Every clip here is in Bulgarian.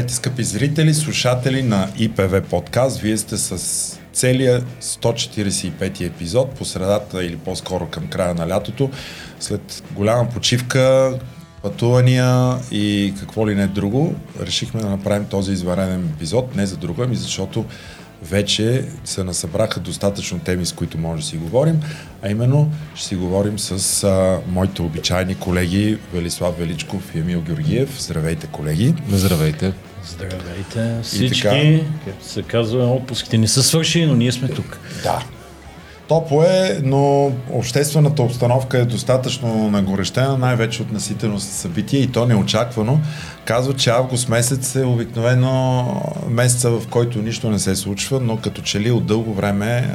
Здравейте, скъпи зрители, слушатели на ИПВ подкаст. Вие сте с целия 145-ти епизод, по средата или по-скоро към края на лятото. След голяма почивка, пътувания и какво ли не друго, решихме да направим този извънреден епизод. Не за друго, ами защото вече се насъбраха достатъчно теми, с които може да си говорим, а именно ще си говорим с моите обичайни колеги Велислав Величков и Емил Георгиев. Здравейте, колеги! Здравейте! Здравейте всички! Така, като се казва, отпуските не са свършени, но ние сме тук. Да. Топло е, но обществената обстановка е достатъчно нагорещена, най-вече относително събитие и то неочаквано. Казва, че август месец е обикновено месеца, в който нищо не се случва, но като че ли от дълго време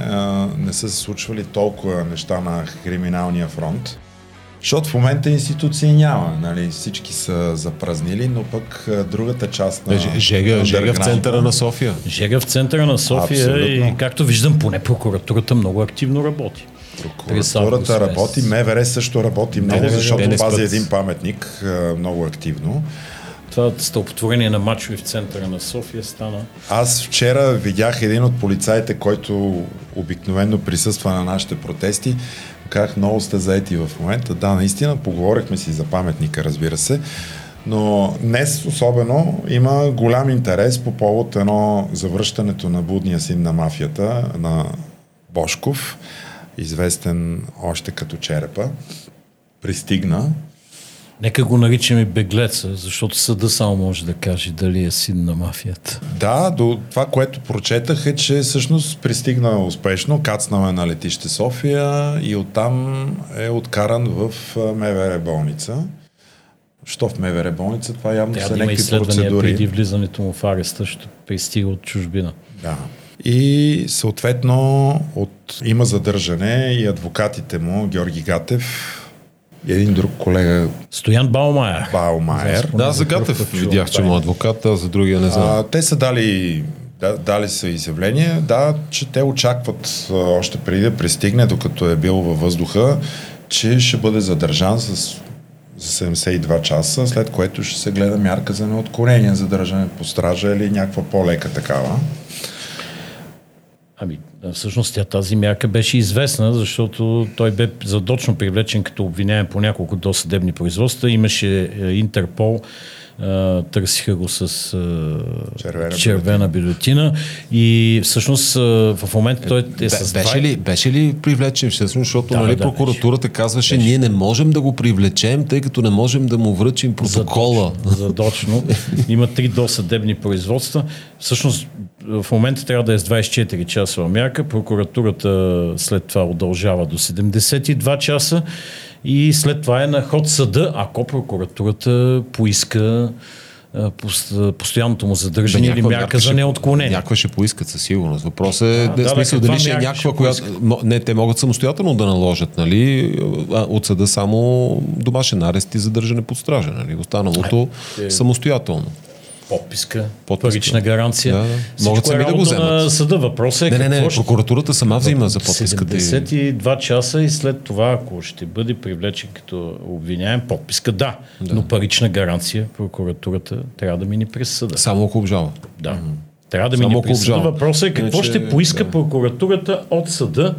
не са се случвали толкова неща на криминалния фронт. Защото в момента институции няма, нали? Всички са запразнили, но пък другата част на... Жега в центъра на София. Жега в центъра на София. Абсолютно. И както виждам, поне прокуратурата много активно работи. Прокуратурата работи, МВР също работи много, защото пази един паметник много активно. Това стълпотворение на мачове в центъра на София стана... Аз вчера видях един от полицаите, който обикновено присъства на нашите протести. Как много сте заети в момента. Да, наистина, поговорихме си за паметника, разбира се, но днес особено има голям интерес по повод завръщането на будния син на мафията, на Божков, известен още като Черепа. Пристигна. Нека го наричаме беглеца, защото съда само може да каже дали е син на мафията. Да, до това, което прочетах е, че всъщност пристигна успешно, кацнаме на летище София и оттам е откаран в МВР болница. Що в МВР болница? Това явно трябва са да някакви процедури. Преди влизането му в ареста, ще пристига от чужбина. Да. И съответно има задържане и адвокатите му, Георги Гатев, един друг колега... Стоян Баумайер. Да, за Гатев видях, че му адвокат, а за другия не знам. Те са дали са изявление, да, че те очакват още преди да пристигне, докато е бил във въздуха, че ще бъде задържан за 72 часа, след което ще се гледа мярка за неотклонение, задържане по стража или някаква по-лека такава. Ами, всъщност тази мярка беше известна, защото той бе задочно привлечен като обвиняем по няколко досъдебни производства. Имаше Интерпол, търсиха го с червена бюлетина и всъщност в момента той е с... Беше ли привлечен всъщност, защото прокуратурата казваше, ние не можем да го привлечем, тъй като не можем да му връчим протокола. Задочно. Има 3 досъдебни производства. Всъщност в момента трябва да е с 24 часова мярка. Прокуратурата след това удължава до 72 часа и след това е на ход съда, ако прокуратурата поиска постоянното му задържане или мярка за неотклонение. Някаква ще поискат със сигурност. Въпрос е смисъл дали ще е някаква, която... Не, те могат самостоятелно да наложат, нали? От съда само домашен арест и задържане под стража, нали? Останалото самостоятелно. Подписка, парична гаранция. Да. Могат сами да го вземат. Съда въпроса е не, прокуратурата сама взима за подписката. 72 часа и след това, ако ще бъде привлечен като обвиняем, подписка да. Но парична гаранция прокуратурата трябва да мине през съда. Само ако обжалва. Да. Трябва да мине през съда. Въпросът е какво ще поиска прокуратурата от съда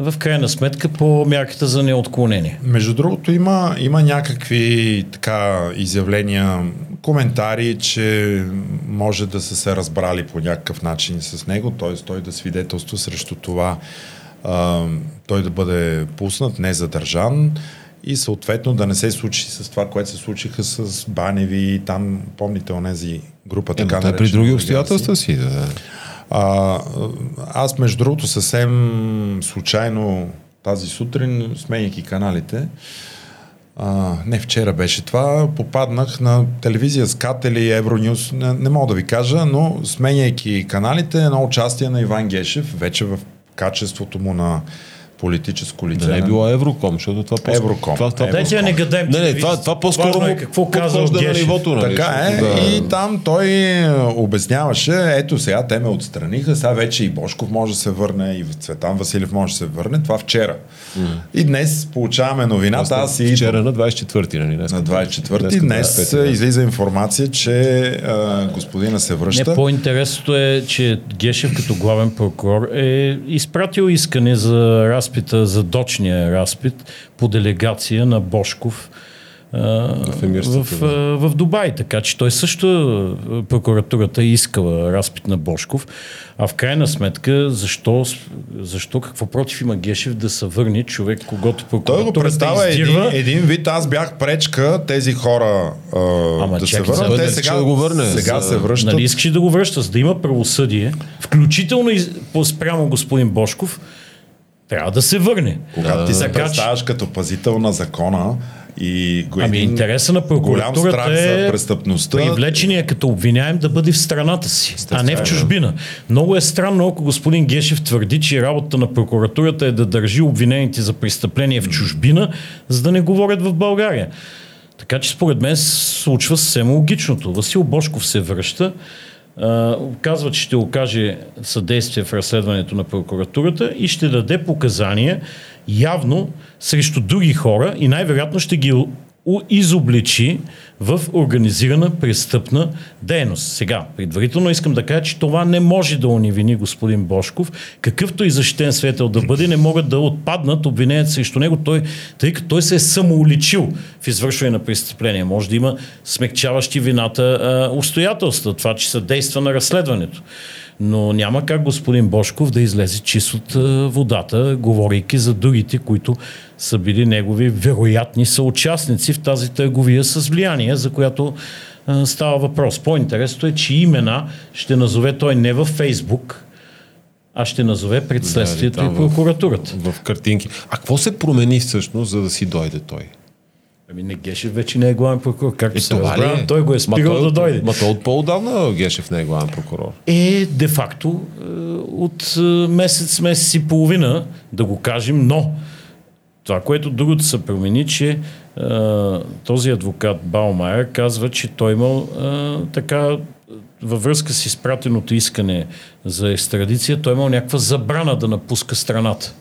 в крайна сметка по мярката за неотклонение. Между другото има някакви така изявления, коментари, че може да са се разбрали по някакъв начин с него, т.е. той да свидетелства срещу това той да бъде пуснат, не задържан и съответно да не се случи с това, което се случиха с Баневи и там, помните, онези група така наречена. При други обстоятелства си, да. Аз между другото съвсем случайно тази сутрин, сменяйки каналите, не вчера беше това, попаднах на телевизия СКАТ или Евронюс, не мога да ви кажа, но сменяйки каналите, едно участие на Иван Гешев, вече в качеството му на политическо лице. Да не е било Евроком, защото това по-скоро... Това по-скоро му подхожда на нивото на нещо. Така е, да. И там той обясняваше, ето сега те ме отстраниха, сега вече и Божков може да се върне, и Цветан Василев може да се върне, това вчера. И днес получаваме новината. Аз и... Вчера на 24-ти, нали? На 24-ти днес излиза информация, че господина се връща. Не, по-интересното е, че Гешев като главен прокурор е изпратил искане за разпита, за дочния разпит по делегация на Божков в Дубай. Така че той също, прокуратурата е искала разпит на Божков. А в крайна сметка, защо какво против има Гешев да се върне човек, когато прокуратурата издирва? Един вид, аз бях пречка тези хора да се върнат. Те сега се връщат. Нали искаш да го връщат, за да има правосъдие, включително и спрямо господин Божков, трябва да се върне. Когато ти се представяш като пазител на закона и го интереса на прокуратурата е привлечения като обвиняем да бъде в страната си, а не в чужбина. Много е странно, ако господин Гешев твърди, че работата на прокуратурата е да държи обвинените за престъпление в чужбина, за да не говорят в България. Така че според мен се случва съвсем логичното. Васил Божков се връща, казва, че ще окаже съдействие в разследването на прокуратурата и ще даде показания явно срещу други хора и най-вероятно ще ги изобличи в организирана престъпна дейност. Сега, предварително искам да кажа, че това не може да оневини господин Божков. Какъвто и защитен светъл да бъде, не могат да отпаднат обвиненията срещу него, тъй като той се е самоуличил в извършване на престъпление. Може да има смекчаващи вината обстоятелства, това, че съдейства на разследването. Но няма как господин Божков да излезе чист от водата, говорейки за другите, които са били негови вероятни съучастници в тази търговия с влияние, за която става въпрос. По-интересно е, че имена ще назове той не във Фейсбук, а ще назове пред следствието и прокуратурата. В картинки. А какво се промени всъщност, за да си дойде той? Не, Гешев вече не е главен прокурор. Както се разбрава, той го е спирал да дойде. Ма той от по-отдавна Гешев не е главен прокурор. Де-факто от месец и половина, да го кажем, но това, което другото се промени, че този адвокат Баумайер казва, че той имал така във връзка с изпратеното искане за екстрадиция, той имал някаква забрана да напуска страната.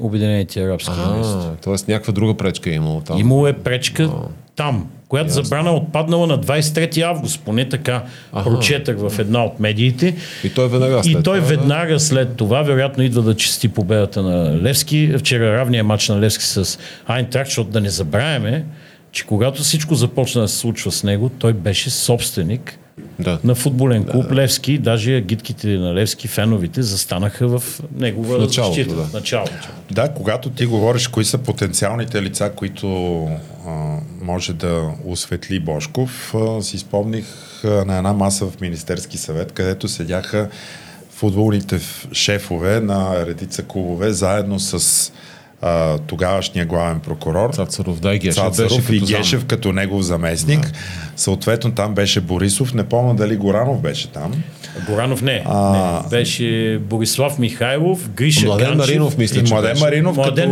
Обединените арабски емирства. Тоест някаква друга пречка е имало там. Имало е пречка там, която забрана отпаднала на 23 август, поне така прочетах в една от медиите. И той веднага след това. Вероятно идва да чести победата на Левски. Вчера равния матч на Левски с Айнтрахт, защото да не забравяме, че когато всичко започна да се случва с него, той беше собственик на футболен клуб Левски. Даже агитките на Левски, феновите, застанаха в негова защита. В началото. Да, когато ти говориш кои са потенциалните лица, които може да осветли Божков, си спомних на една маса в Министерски съвет, където седяха футболните шефове на редица клубове, заедно с тогавашния главен прокурор Цацаров, Цацаров и Гешев като негов заместник. Съответно там беше Борисов, не помня дали Горанов беше там. Горанов не. Беше Борислав Михайлов, Гриша Ганчев. Младен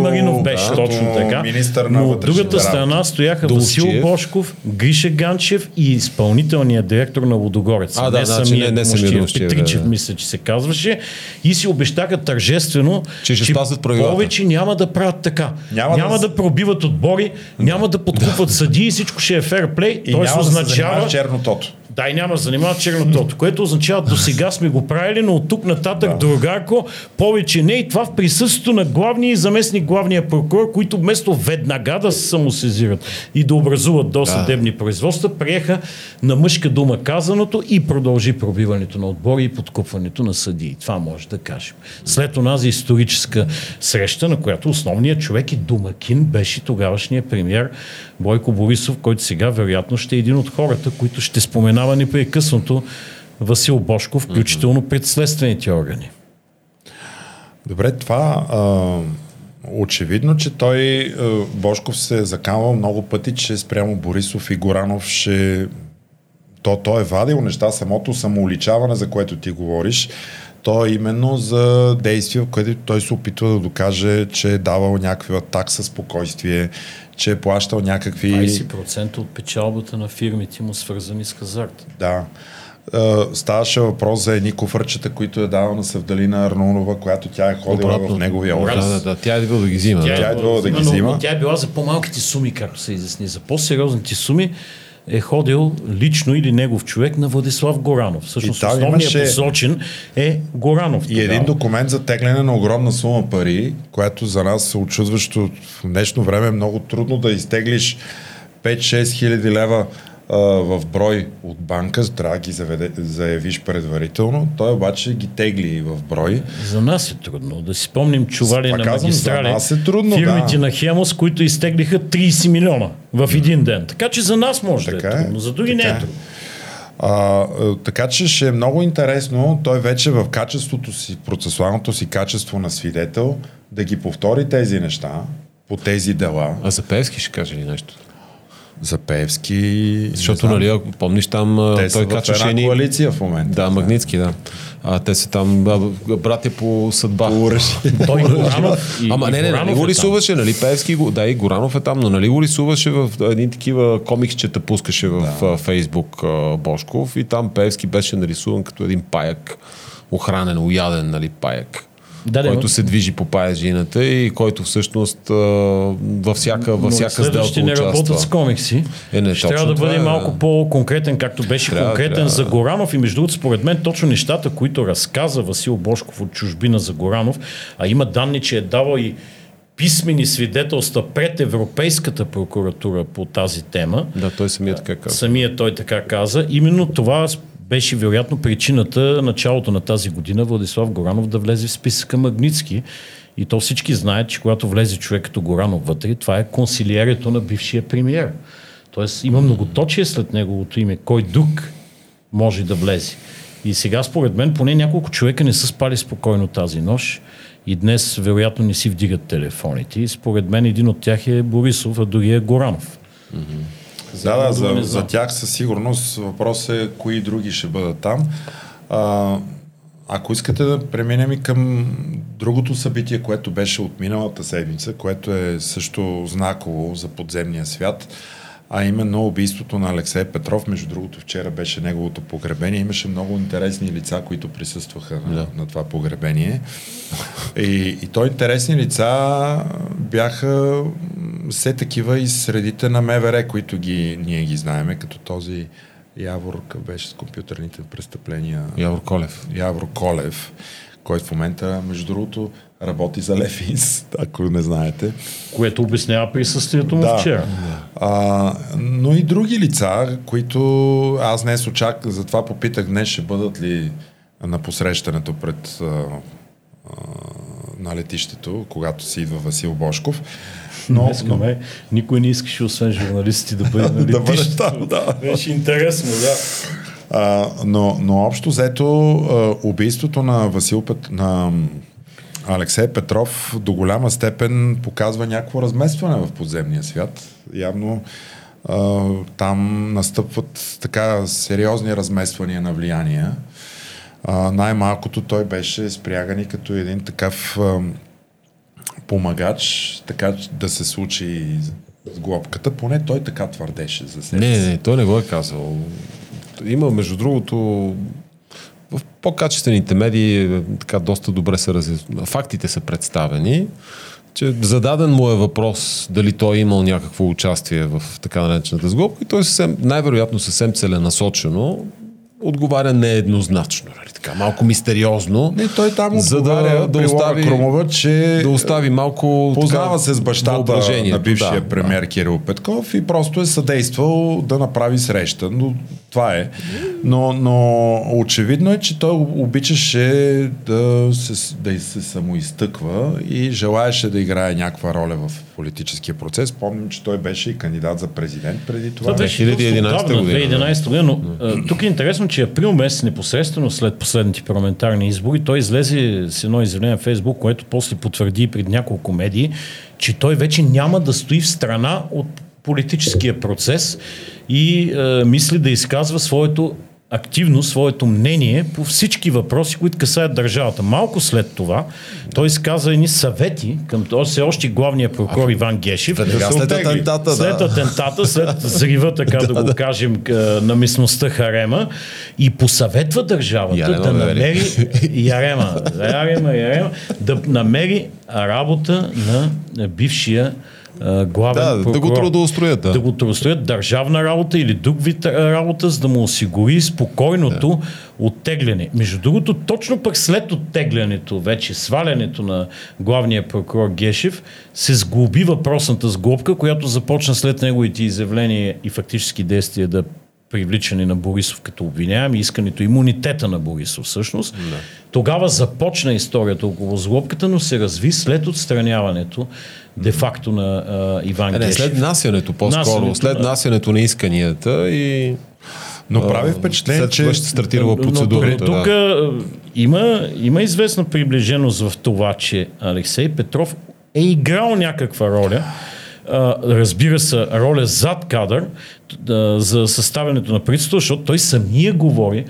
Маринов беше точно така. Но от другата страна стояха Васил Божков, Гриша Ганчев и изпълнителният директор на Лудогорец. Не самия Мощиев. Петричев, мисля, че се казваше. И си обещаха тържествено, че повече няма да правят така. Няма да пробиват отбори, няма да подкупват съдии, всичко ще е ферплей. Тоест означава чернотото. Да, и няма да занимава чернотото, което означава, до сега сме го правили, но от тук нататък другарко, повече не, и това в присъствието на главния и заместник главния прокурор, които вместо веднага да се самосезират и да образуват досъдебни производства, приеха на мъжка дума казаното и продължи пробиването на отбори и подкупването на съдии. Това може да кажем. След онази историческа среща, на която основният човек и домакин беше тогавашният премиер Бойко Борисов, който сега вероятно ще е един от хората, които ще споменава непрекъснато Васил Божков, включително пред следствените органи. Добре, това очевидно, че той, Божков, се е заканвал много пъти, че спрямо Борисов и Горанов той е вадил неща, самото самоуличаване, за което ти говориш. То е именно за действия, в което той се опитва да докаже, че е давал някаква такса спокойствие, че е плащал някакви... 20% от печалбата на фирмите му свързани с хазарт. Да. Ставаше въпрос за едни куфърчета, които е давал на Севдалина Арнунова, която тя е ходила в неговия офис. Да, тя е идвала да ги взима. Но тя е била за по-малките суми, както се изясни. За по-сериозните суми е ходил лично или негов човек на Владислав Горанов. Всъщност основният посочен е Горанов. И един документ за тегляне на огромна сума пари, която за нас е очудващо в днешно време, е много трудно да изтеглиш 5-6 хиляди лева в брой от банка, трябва да ги заявиш предварително. Той обаче ги тегли в брой. За нас е трудно. Да си спомним чували на магистрали. За нас е трудно, фирмите на Хемос, които изтеглиха 30 милиона в един ден. Така че за нас може така да е трудно. За други не е трудно. Така че ще е много интересно той вече в качеството си, процесуалното си качество на свидетел, да ги повтори тези неща по тези дела. А за Певски ще каже ли нещо? За Пеевски... Защото, нали, помниш там... Те той са в една коалиция в момента. Да, Магнитски, да. Те са там братя по съдба. Той Горанов и... Ама не го рисуваше, нали, Пеевски, да, и Горанов е там, но нали го рисуваше в един такива комиксчета, пускаше в Фейсбук Божков и там Пеевски беше нарисуван като един паяк, охранен, уяден, нали, паяк. Да, който се движи по паяжината и който всъщност във всяка сделка участва. Не работят с комикси. Ще трябва да бъде малко по-конкретен, както беше конкретен за Горанов. И между другото, според мен, точно нещата, които разказа Васил Божков от чужбина за Горанов, а има данни, че е давал и писмени свидетелства пред Европейската прокуратура по тази тема. Да, той самият така каза. Самият той така каза. Именно това беше вероятно причината началото на тази година Владислав Горанов да влезе в списъка Магнитски. И то всички знаят, че когато влезе човек като Горанов вътре, това е консилиерето на бившия премиер. Тоест има многоточие след неговото име. Кой друг може да влезе? И сега според мен поне няколко човека не са спали спокойно тази нощ и днес вероятно не си вдигат телефоните. И според мен един от тях е Борисов, а другия е Горанов. Да, за тях със сигурност въпрос е кои други ще бъдат там. Ако искате да преминем и към другото събитие, което беше от миналата седмица, което е също знаково за подземния свят, а именно убийството на Алексей Петров. Между другото, вчера беше неговото погребение. Имаше много интересни лица, които присъстваха на това погребение. И то интересни лица бяха все такива и средите на МВР, които ние ги знаеме, като този Явор, беше с компютърните престъпления. Явор Колев, който в момента, между другото, работи за Лефис, ако не знаете. Което обяснява присъствието му вчера. Но и други лица, които аз днес очаквах, затова попитах днес ще бъдат ли на посрещането пред на летището, когато си идва Васил Божков. Но никой не искаше, освен журналисти, да бъде на летището. Беше интересно, Но общо взето убийството на Алексей Петров до голяма степен показва някакво разместване в подземния свят. Явно там настъпват така сериозни размествания на влияния. Най-малкото той беше спряган и като един такъв помагач, така да се случи с глобката. Поне той така твърдеше за себе. Не, той не го е казал. Има, между другото... В по-качествените медии така доста добре са фактите са представени, че зададен му е въпрос дали той е имал някакво участие в така наречената сглобка и той най-вероятно съвсем целенасочено отговаря нееднозначно. Така, малко мистериозно. Не, той там отговаря Крумова, че да остави малко познава се с бащата на бившия премиер Кирил Петков и просто е съдействал да направи среща. Но това е. Но очевидно е, че той обичаше да се самоизтъква и желаеше да играе някаква роля в политическия процес. Помним, че той беше и кандидат за президент преди това. Това беше 2011 година. Но тук е интересно, че април месец непосредствено след последните парламентарни избори той излезе с едно изявление в Фейсбук, което после потвърди пред няколко медии, че той вече няма да стои в страна от политическия процес и мисли да изказва своето активно своето мнение по всички въпроси, които касаят държавата. Малко след това той изказа едни съвети към все още главния прокурор Иван Гешев. След атентата, след зрива, така да го кажем, на местността Харема, и посъветва държавата да намери работа на бившия главен прокурор. Да го трудоустроят. Да го трудоустроят държавна работа или друг вид работа, за да му осигури спокойното оттегляне. Между другото, точно пък след оттеглянето, вече свалянето на главния прокурор Гешев, се сглоби въпросната сглобка, която започна след неговите изявления и фактически действия да привличане на Борисов като обвиняем и искането имунитета на Борисов всъщност. Да. Тогава започна историята около злобката, но се разви след отстраняването де-факто на Иван Гешев. След насянето по-скоро, след насянето на исканията и... Но прави впечатление, че ще стартирала процедурата. Тук има известна приближеност в това, че Алексей Петров е играл някаква роля. Разбира се, роля зад кадър за съставянето на правителството, защото той самия говори,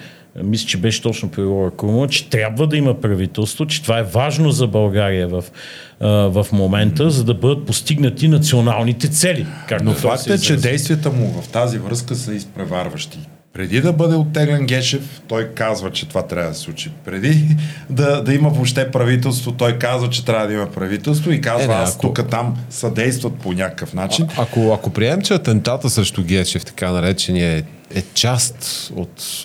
мисля, че беше точно прокурора Крумова, че трябва да има правителство, че това е важно за България в момента, за да бъдат постигнати националните цели. Но факт е, че действията му в тази връзка са изпреварващи. Преди да бъде оттеглен Гешев, той казва, че това трябва да се случи. Преди да има въобще правителство, той казва, че трябва да има правителство и казва, аз тук там съдействат по някакъв начин. Ако приемем, че атентата срещу Гешев, така наречения, е част от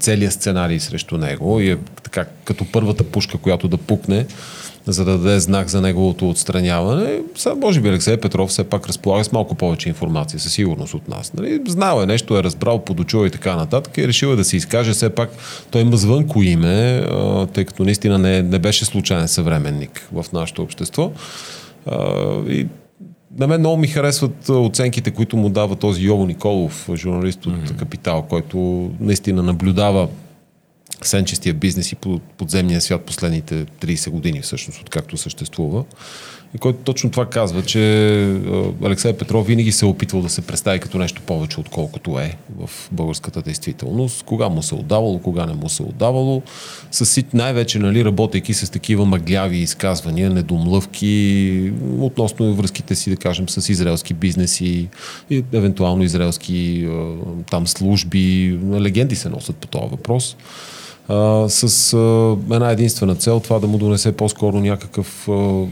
целия сценарий срещу него и е така като първата пушка, която да пукне, за да даде знак за неговото отстраняване. Може би Алексей Петров все пак разполага с малко повече информация, със сигурност от нас. Нали? Знал е нещо, е разбрал, подучил и така нататък и решил да се изкаже. Все пак той има звънко име, тъй като наистина не беше случайен съвременник в нашето общество. И на мен много ми харесват оценките, които му дава този Йово Николов, журналист от Капитал, който наистина наблюдава сенчестия бизнес и подземния свят последните 30 години всъщност, откакто съществува. И който точно това казва, че Алексей Петров винаги се е опитвал да се представи като нещо повече, отколкото е в българската действителност. Кога му се отдавало, кога не му се отдавало. Най-вече, работейки с такива мъгляви изказвания, недомлъвки, относно връзките си, да кажем, с израелски бизнеси и евентуално израелски там служби. Легенди се носят по този въпрос. С една единствена цел, това да му донесе по-скоро някакво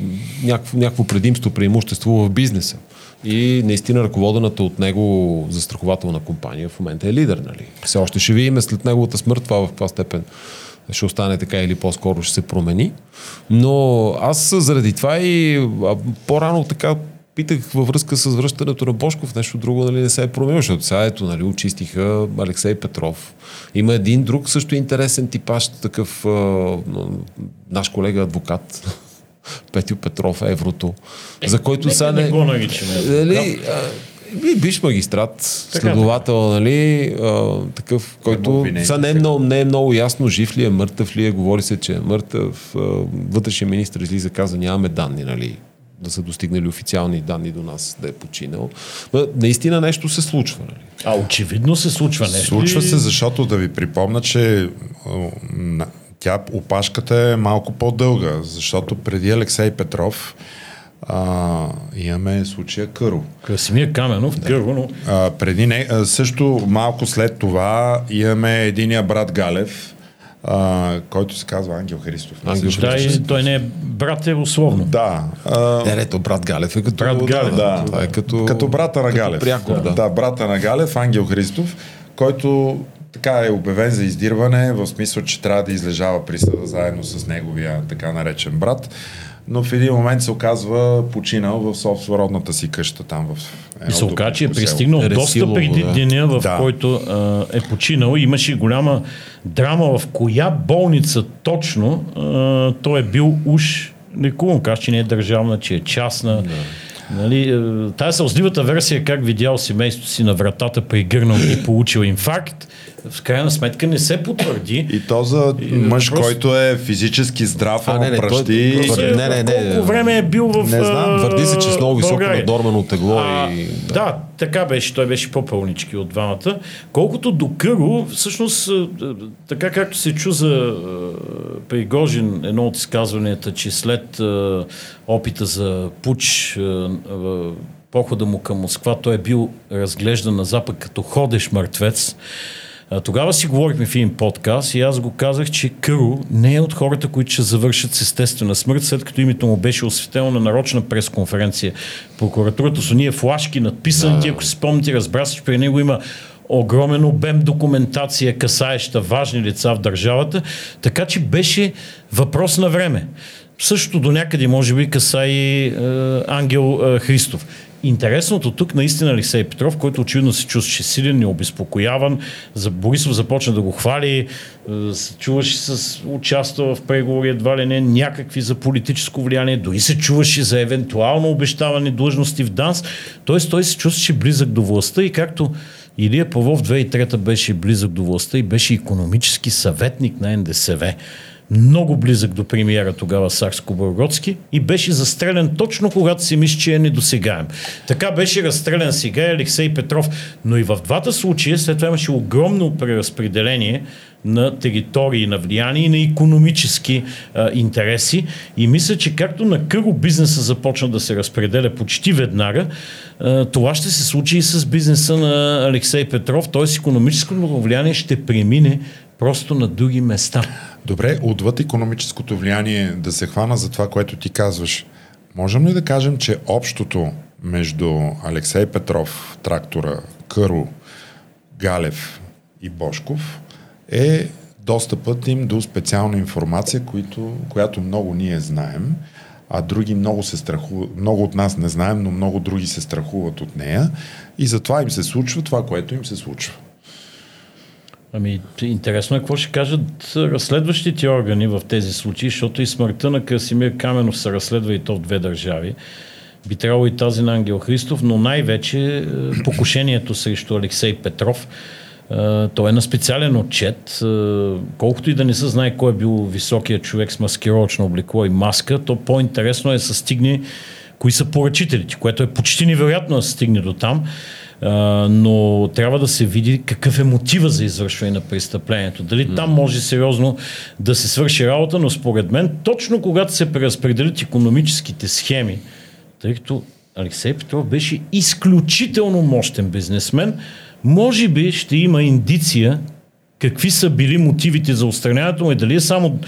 предимство, преимущество в бизнеса. И наистина ръководената от него застрахователна компания в момента е лидер. Все още ще видим след неговата смърт, това в каква степен ще остане така или по-скоро ще се промени. Но аз заради това и по-рано така питах във връзка с връщането на Божков, нещо друго не се е променило, защото сега очистиха Алексей Петров. Има един друг също интересен типаж, такъв наш колега адвокат, Петю Петров, Еврото, за който сега не го наричаме. Биш магистрат, следовател, такъв, който не е много ясно жив ли е, мъртъв ли е, говори се, че е мъртъв. Вътрешен министър излиза, каза, нямаме данни, да са достигнали официални данни до нас, да е починал. Но наистина нещо се случва. Очевидно се случва нещо. Случва се, защото да ви припомня, че опашката е малко по-дълга, защото преди Алексей Петров имаме случая Кървов. Красимир Каменов, Кървов, но... преди също малко след това имаме единия брат Галев, който се казва Ангел Христов. Той не е брат, е условно. Да. Брат Галев е като брат Галев. Да. Е като брата на Галев. Прякор, да, брата на Галев, Ангел Христов, който така е обявен за издирване, в смисъл, че трябва да излежава присъда заедно с неговия така наречен брат. Но в един момент се оказва починал в собствената си къща там в Елдо. И се оказа, че е пристигнал доста преди деня, който е починал. Имаше голяма драма в коя болница точно той е бил уж лекуван. Каза, че не е държавна, че е частна. Нали, тая сълзливата версия, как видял семейството си на вратата, пригърнал и получил инфаркт, в крайна сметка не се потвърди. И то за мъж, просто... който е физически здрав, пращи. Колко време е бил в България. Не знам, твърди се, че с много високо надормено тегло. Да, така беше. Той беше по-пълнички от двамата. Колкото до Кърво, всъщност, така както се чу за Пригожин, едно от изказванията, че след опита за пуч, похода му към Москва, той е бил разглеждан на Запад като ходещ мъртвец. Тогава си говорихме в един подкаст и аз го казах, че Кърво не е от хората, които ще завършат с естествена смърт, след като името му беше осветено на нарочна пресконференция. Прокуратурата с ония флашки надписаните, ако си спомните, разбра се, че при него има огромен обем документация, касаеща важни лица в държавата, така че беше въпрос на време. Същото до някъде може би каса и Ангел Христов. Интересното тук наистина Алексей Петров, който очевидно се чувстваше силен, необезпокояван, за Борисов започна да го хвали, се чуваше с участва в преговори, едва ли не някакви за политическо влияние, дори се чуваше за евентуално обещаване длъжности в ДАНС, т.е. той се чувстваше близък до властта и както Илия Павлов 2003 беше близък до властта и беше икономически съветник на НДСВ. Много близък до премиера тогава Сакскобургготски и беше застрелян точно когато си мисли, че е недосегаем. Така беше разстрелян сега и Алексей Петров, но и в двата случая след това имаше огромно преразпределение на територии, на влияние и на икономически интереси и мисля, че както на Кърво бизнеса започна да се разпределя почти веднага, това ще се случи и с бизнеса на Алексей Петров, т.е. икономическото влияние ще премине просто на други места. Добре, отвъд икономическото влияние да се хвана за това, което ти казваш. Можем ли да кажем, че общото между Алексей Петров, Трактора, Кърво, Галев и Божков е достъпът им до специална информация, която много ние знаем, а други много се страхуват, много от нас не знаем, но много други се страхуват от нея и затова им се случва това, което им се случва. Ами, интересно е какво ще кажат разследващите органи в тези случаи, защото и смъртта на Красимир Каменов се разследва и то в две държави. Би трябвало и тази на Ангел Христов, но най-вече покушението срещу Алексей Петров. Той е на специален отчет. Колкото и да не се знае кой е бил високият човек с маскировъчно облекло и маска, то по-интересно е да се стигне кои са поръчителите, което е почти невероятно да се стигне до там. Но трябва да се види какъв е мотива за извършване на престъплението. Дали там може сериозно да се свърши работа, но според мен точно когато се преразпределят икономическите схеми, тъй като Алексей Петров беше изключително мощен бизнесмен, може би ще има индиция какви са били мотивите за отстраняването му и дали е само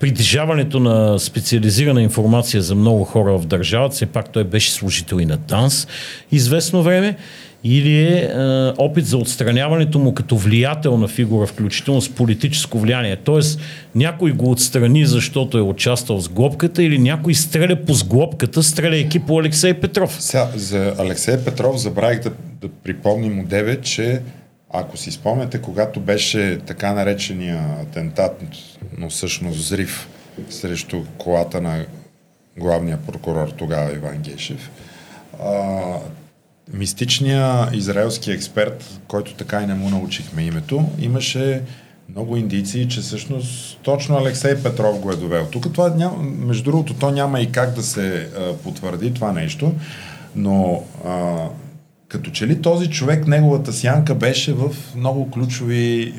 притежаването на специализирана информация за много хора в държавата, все пак той беше служител и на ДАНС известно време, или е опит за отстраняването му като влиятелна фигура, включително с политическо влияние. Тоест, някой го отстрани, защото е участвал с глобката, или някой стреля по сглобката, стреляйки по Алексей Петров. За Алексей Петров забравих да припомним одеве, че ако си спомняте, когато беше така наречения атентат, но всъщност взрив срещу колата на главния прокурор тогава Иван Гешев, мистичният израелски експерт, който така и не му научихме името, имаше много индиции, че всъщност точно Алексей Петров го е довел. Тук това няма, между другото, то няма и как да се потвърди това нещо, но като че ли този човек, неговата сянка беше в много ключови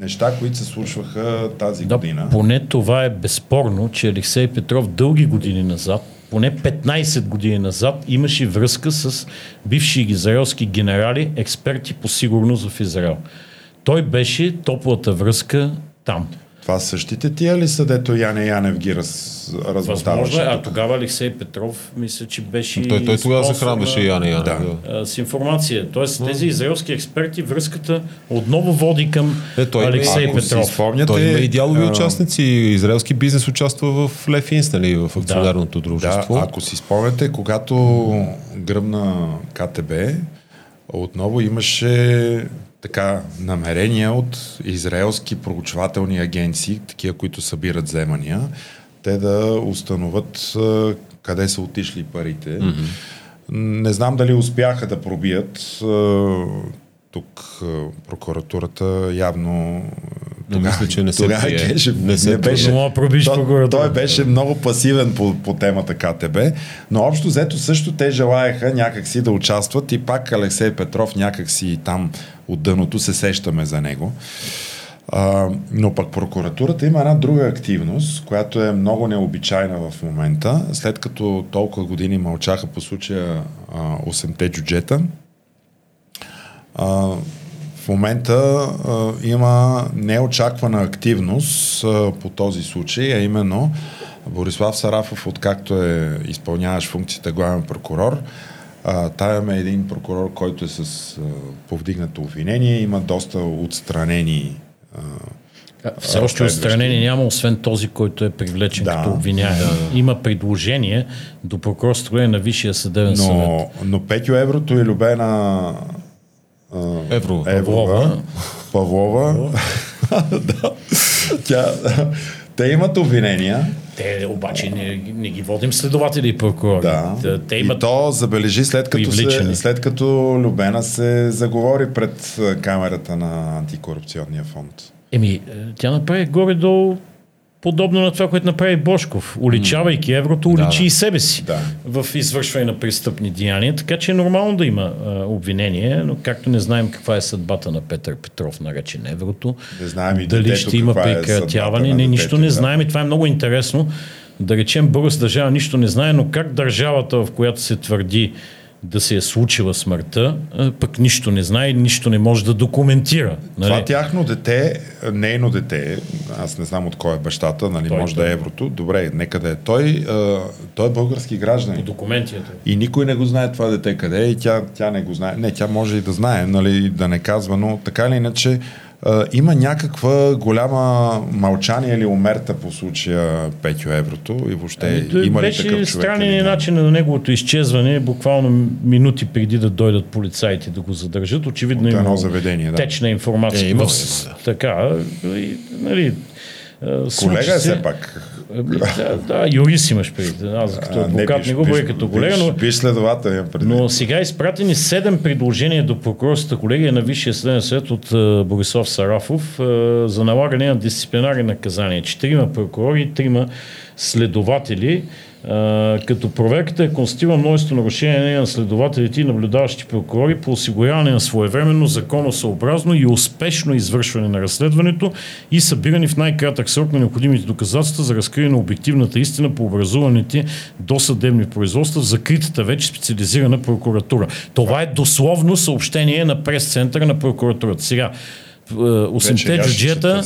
неща, които се случваха тази година. Да, поне това е безспорно, че Алексей Петров дълги години назад, поне 15 години назад, имаше връзка с бивши израелски генерали, експерти по сигурност в Израел. Той беше топлата връзка там. Това същите тия ли са, дето Яне Янев ги размотаваше? А тогава Алексей Петров, мисля, че беше... Той тогава захранваше Яне Янев. Да. С информация. Тоест тези израелски експерти, връзката отново води към Алексей Петров. Той има идеалови участници. Израелски бизнес участва в Лев Инс, нали, в акционерното дружество. Да, ако си спомняте, когато гръмна КТБ, отново имаше... така намерения от израелски проучвателни агенции, такива, които събират вземания, те да установят къде са отишли парите. Mm-hmm. Не знам дали успяха да пробият. Тук прокуратурата явно... Той беше много пасивен по темата КТБ, но общо взето също те желаяха някакси да участват и пак Алексей Петров някакси там от дъното се сещаме за него. Но пък прокуратурата има една друга активност, която е много необичайна в момента. След като толкова години мълчаха по случая 8-те джуджета, в момента има неочаквана активност по този случай, а именно Борислав Сарафов, откакто е изпълняваш функцията главен прокурор. Той е един прокурор, който е с повдигнато обвинение, има доста отстранени. Все още отстранени няма, освен този, който е привлечен като обвиняем. Има предложение до прокурорството на Висшия съдебен съвет. Но Петю Еврото и Любена Павлова. Да. Те имат обвинения. Те обаче не ги водим следователи и прокурори. Да. Те имат, и то забележи след като Любена се заговори пред камерата на Антикорупционния фонд. Тя направи горе-долу подобно на това, което направи Божков. Уличавайки еврото, уличи и себе си в извършване на престъпни деяния, така че е нормално да има обвинение, но както не знаем каква е съдбата на Петър Петров, наречен еврото, не знаем и дали детето, ще има прекратяване, нищо не знаем и това е много интересно. Да речем, българска държава нищо не знае, но как държавата, в която се твърди да се е случила смъртта, пък нищо не знае, нищо не може да документира. Това тяхно дете, нейно дете, аз не знам от кой е бащата, може да е еврото, добре, нека да е той, той е български гражданин. По документията. И никой не го знае това дете къде е и тя не го знае. Не, тя може и да знае, да не казва, но така или иначе има някаква голяма мълчание или омерта по случая Петю Еврото и въобще има ли такъв човек? Беше странен начин на неговото изчезване, буквално минути преди да дойдат полицаите да го задържат. Очевидно има течна информация. Така, нали... Колега е все пак. Юрист имаш преди. Аз като адвокат не го бъде като колега, но сега изпратени 7 предложения до прокурорската колегия на Висшия съдебен съвет от Борислав Сарафов за налагане на дисциплинарни наказания. 4 прокурори и 3 следователи, като проверката е констатирала множество нарушения на следователите и наблюдаващи прокурори по осигуряване на своевременно, законосъобразно и успешно извършване на разследването и събиране в най-кратък срок на необходимите доказателства за разкриване на обективната истина по образуваните досъдебни производства в закритата вече специализирана прокуратура. Това е дословно съобщение на прес-центъра на прокуратурата. Сега 8-те джуджета,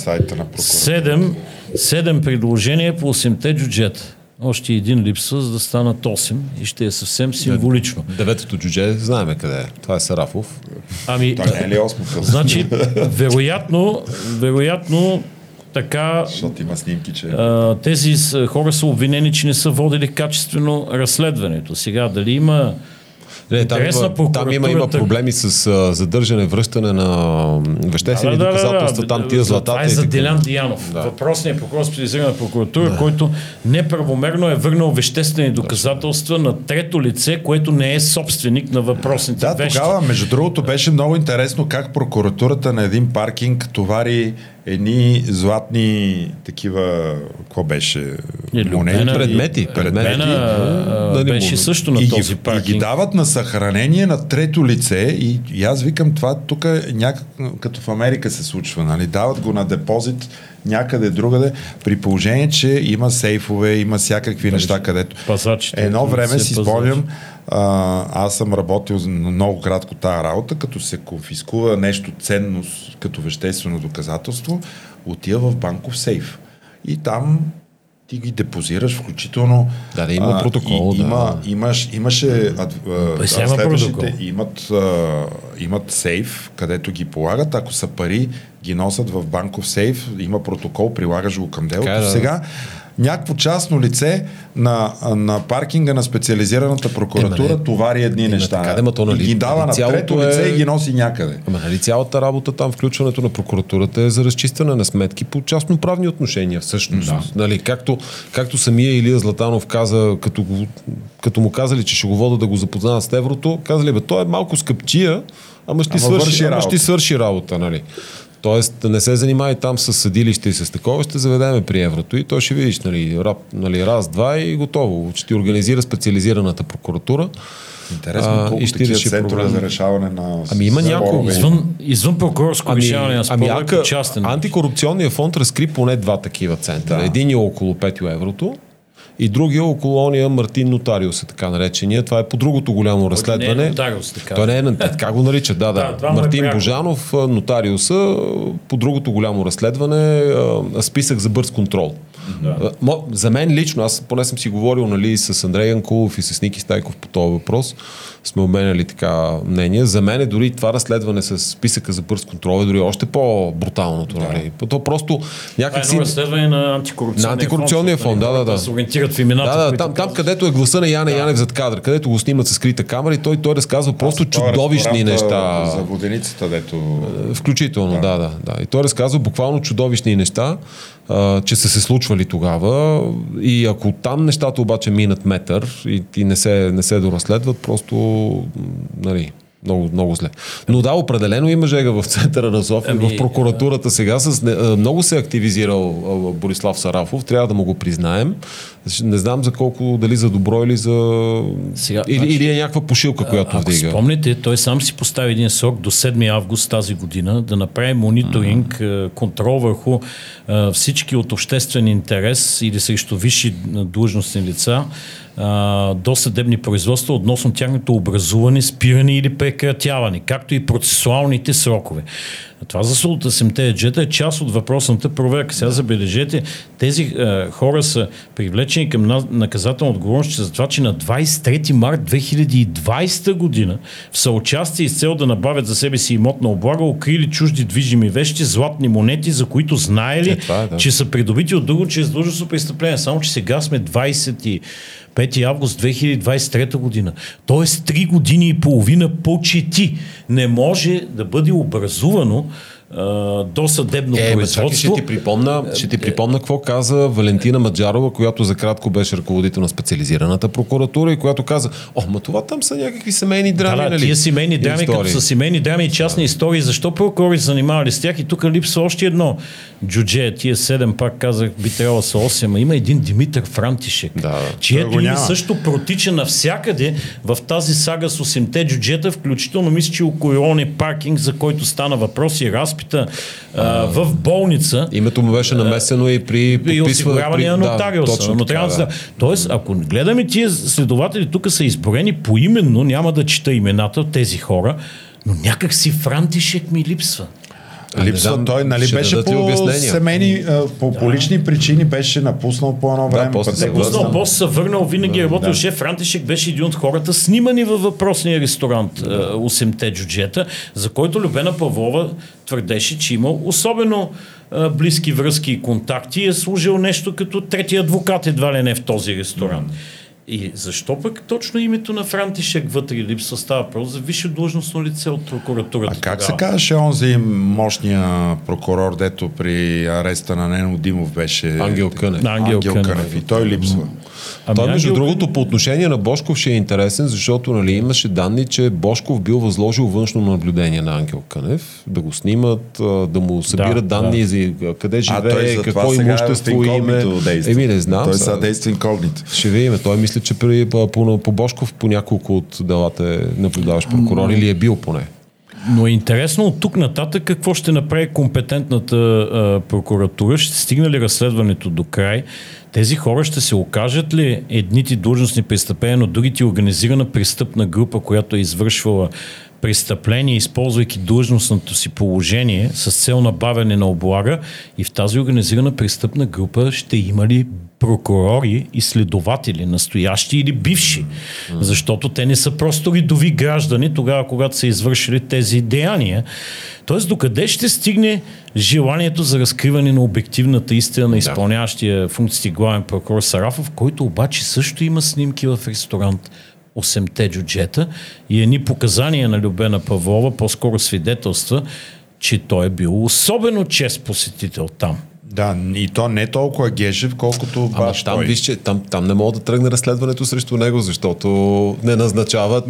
7 предложения по 8-те джуджета. Още един липсва, за да станат 8 и ще е съвсем символично. 9-то джудже знаем къде е. Това е Сарафов. Това не е ли 8-то? Значи, вероятно така, снимки, тези хора са обвинени, че не са водили качествено разследването. Сега дали има... Там има проблеми с задържане, връщане на веществени доказателства, там тия златата. Това е за Делян Диянов. Въпросният прокурор специализирана прокуратура, който неправомерно е върнал веществени доказателства на трето лице, което не е собственик на въпросните вещи. Тогава, между другото, беше много интересно как прокуратурата на един паркинг товари едни златни такива, какво беше? Монети, предмети. Беше също на този паркинг. И ги дават на съхранение на трето лице и аз викам това тук някак, като в Америка се случва, нали? Дават го на депозит някъде другаде, при положение, че има сейфове, има всякакви неща, където... Едно време си спомням, аз съм работил много кратко тая работа, като се конфискува нещо ценност като веществено доказателство, отива в банков сейф. И там ти ги депозираш, включително... има протокол, имаше следващите имат имат сейф, където ги полагат. Ако са пари, ги носят в банков сейф, има протокол, прилагаш го към делото. Да. Сега някакво частно лице на паркинга на специализираната прокуратура товари едни неща. Така, и ги дава на трето лице и ги носи някъде. Ама нали цялата работа там, включването на прокуратурата е за разчистване на сметки по частноправни отношения всъщност. Да. Нали, както самия Илия Златанов каза, като му казали, че ще го водят да го запознаят с еврото, казали, бе, той е малко скъпчия, ама ще свърши работа, нали. Тоест, не се занимай там с съдилище и с такова, ще заведеме при еврото и той ще видиш, нали, раз-два и готово. Ще ти организира специализираната прокуратура. Интересно, колко такива центрове за решаване на... Ами има няколко. Извън прокурорско решаване на спорът е частен. Антикорупционния фонд разкри поне два такива центъра. Да. Един е около 5 еврото и другия около ония Мартин Нотариус е така наречения. Това е по другото голямо разследване. Не е Нотариус, така. Той не е, така го наричат, да. Мартин Божанов, Нотариуса, по другото голямо разследване, списък за бърз контрол. Да. За мен лично, аз поне съм си говорил, нали, с Андрей Янкулов и с Ники Стайков по този въпрос, сме обменяли така мнение. За мен е дори това разследване с списъка за бърз контрол е дори още по-бруталното. Да. Нали? То просто някакси... Това е едно разследване на антикорупционния фонд. Да. Се ориентират в имената. Да, там където е гласа на Яне Янев зад кадър, където го снимат с скрита камера и той разказва просто чудовищни неща. За воденицата, дето... Включително, да. И той разказва буквално чудовищни неща, че са се случвали тогава и ако там нещата обаче минат метър и не се доразследват, просто нали, много, много зле. Но да, определено има жега в центъра на София, в прокуратурата сега. Много се е активизирал Борислав Сарафов, трябва да му го признаем. Не знам за колко, дали за добро или за... Сега, или е някаква пошилка, която вдига. Ако спомните, той сам си постави един срок до 7 август тази година да направи мониторинг, контрол върху всички от обществен интерес или срещу висши длъжностни лица до съдебни производства относно тяхното образуване, спиране или прекратяване, както и процесуалните срокове. Това заслугата 7-те джета е част от въпросната проверка. Сега забележете, тези хора са привлечени към наказателна отговорност за това, че на 23 март 2020 година в съучастие и с цел да набавят за себе си имотна облага, укрили чужди движими вещи, златни монети, за които знаели, че са придобити от друго чрез длъжностно престъпление. Само, че сега сме 5 август 2023 година. Тоест 3 години и половина почти не може да бъде образувано до съдебно производство. Ще ти припомна какво каза Валентина Маджарова, която за кратко беше ръководител на специализираната прокуратура и която каза, ма това там са някакви семейни драми, нали? Тия семейни драми, като са семейни драми и частни истории, защо прокурори се занимавали с тях? И тук липсва още едно джудже, тия 7, пак казах, би трябвало са 8, ама има един Димитър Франтишек, чието име също протича навсякъде в тази сага с 8-те джуджета, включително мисля, че околоне паркинг, за който стана въпрос и разпит в болница. Името му беше намесено и при осигуряване на нотариуса. Тоест, ако гледаме тия следователи, тук са изборени поименно, няма да чета имената тези хора, но някак си Франтишек ми липсва. Той, нали, беше по семейни, по лични причини беше напуснал по едно време. После се върнал, винаги работил шеф. Франтишек беше един от хората, снимани във въпросния ресторант 8-те джуджета, за който Любена Павлова твърдеше, че има особено близки връзки и контакти и е служил нещо като трети адвокат, едва ли не, в този ресторант. И защо пък точно името на Франтишек вътре липса? Става просто за висше длъжностно лице от прокуратурата. А как тогава се казваше онзи мощния прокурор, дето при ареста на Нено Димов беше... Ангел Кънев. И той липсва. Той, между другото, по отношение на Божков ще е интересен, защото, нали, имаше данни, че Божков бил възложил външно наблюдение на Ангел Кънев, да го снимат, да му събират данни за къде живее, какво имущество име. Еми, не знам. Той сега действа инкогнито. Ще видим. Той мисля, че по Божков по няколко от делата е наблюдаващ прокурор или е бил поне. Но е интересно от тук нататък какво ще направи компетентната прокуратура. Ще стигне ли разследването до край? Тези хора ще се окажат ли едните длъжностни престъпления, но другите организирана престъпна група, която е извършвала престъпление, използвайки длъжностното си положение с цел набавяне на облага, и в тази организирана престъпна група ще има ли прокурори и следователи, настоящи или бивши? Защото те не са просто рядови граждани тогава, когато са извършили тези деяния. Тоест, докъде ще стигне желанието за разкриване на обективната истина на изпълняващия функции главен прокурор Сарафов, който обаче също има снимки в ресторант 8-те джуджета и едни показания на Любена Павлова, по-скоро свидетелства, че той е бил особено чест посетител там. Да, и то не толкова Гешев, колкото баш там, той. Виж, че там не мога да тръгне разследването срещу него, защото не назначават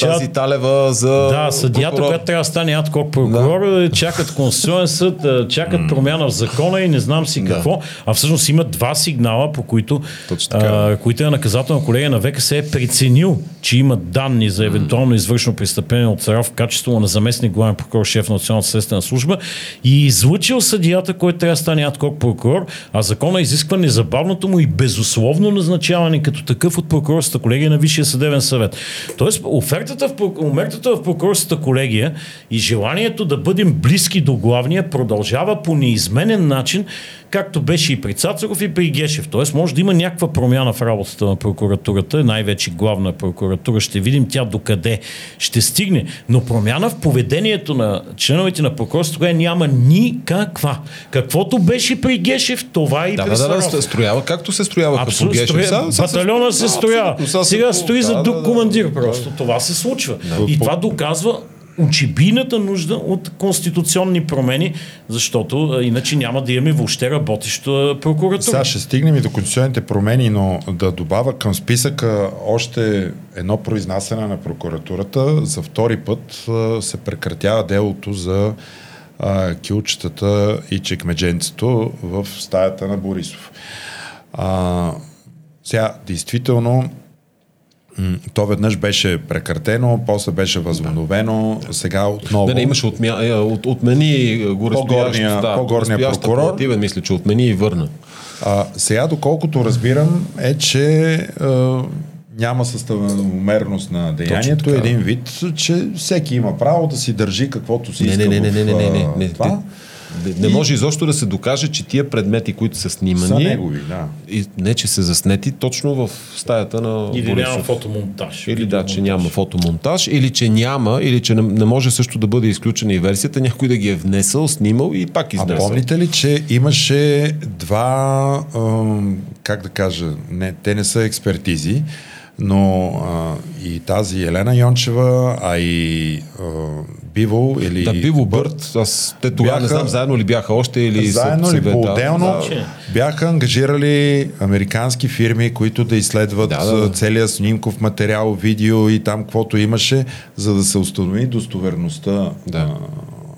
тази Талева за прокурор. Да, съдията, която трябва да стане адхок прокурор, чакат конституционен съд, чакат промяна в закона и не знам си какво. А всъщност има два сигнала, по които, които е наказателна колегия на ВКС е преценил, че има данни за евентуално извършено престъпление от Царов в качеството на заместник главен прокурор, шеф на Националната следствена служба, и излъчил съдията, който трябва да стане прокурор, а закона изисква незабавното му и безусловно назначаване като такъв от прокурорската колегия на Висшия съдебен съвет. Тоест, офертата в прокурорската колегия и желанието да бъдем близки до главния продължава по неизменен начин, както беше и при Цацаров, и при Гешев. Тоест, може да има някаква промяна в работата на прокуратурата, най-вече главна прокуратура. Ще видим тя докъде ще стигне. Но промяна в поведението на членовете на прокурорството няма никаква. Каквото беше при Гешев, това и при Сарафов. Строява, както се строява по Гешев. Батальона се строява. Сега стои за друг командир просто. Това се случва. И това доказва очебийната нужда от конституционни промени, защото иначе няма да имаме въобще работеща прокуратура. Сега ще стигнем и до конституционните промени, но да добавя към списъка още едно произнасяне на прокуратурата. За втори път се прекратява делото за кюлчетата и чекмедженцето в стаята на Борисов. Сега, действително, то веднъж беше прекратено, после беше възобновено, сега отново. Да, не, имаше отмени го по-горния прокурор. Мисля, че отмени и върна. Сега, доколкото разбирам, е, че няма съставомерност на деянието. Един вид, че всеки има право да си държи каквото си иска. Не. Това. Не може изобщо да се докаже, че тия предмети, които са снимани, са негови, и не, че са заснети точно в стаята на Борисов. Или няма фотомонтаж. Или да, че няма фотомонтаж, или че не може също да бъде изключена и версията, някой да ги е внесъл, снимал и пак изнесъл. А помните ли, че имаше два, как да кажа, те не са експертизи, но и тази Елена Йончева, а и Биво или... Да, Биво Бърт, те тогава не знам, заедно ли бяха още или... Заедно ли по-отделно бяха ангажирали американски фирми, които да изследват целия снимков материал, видео и там каквото имаше, за да се установи достоверността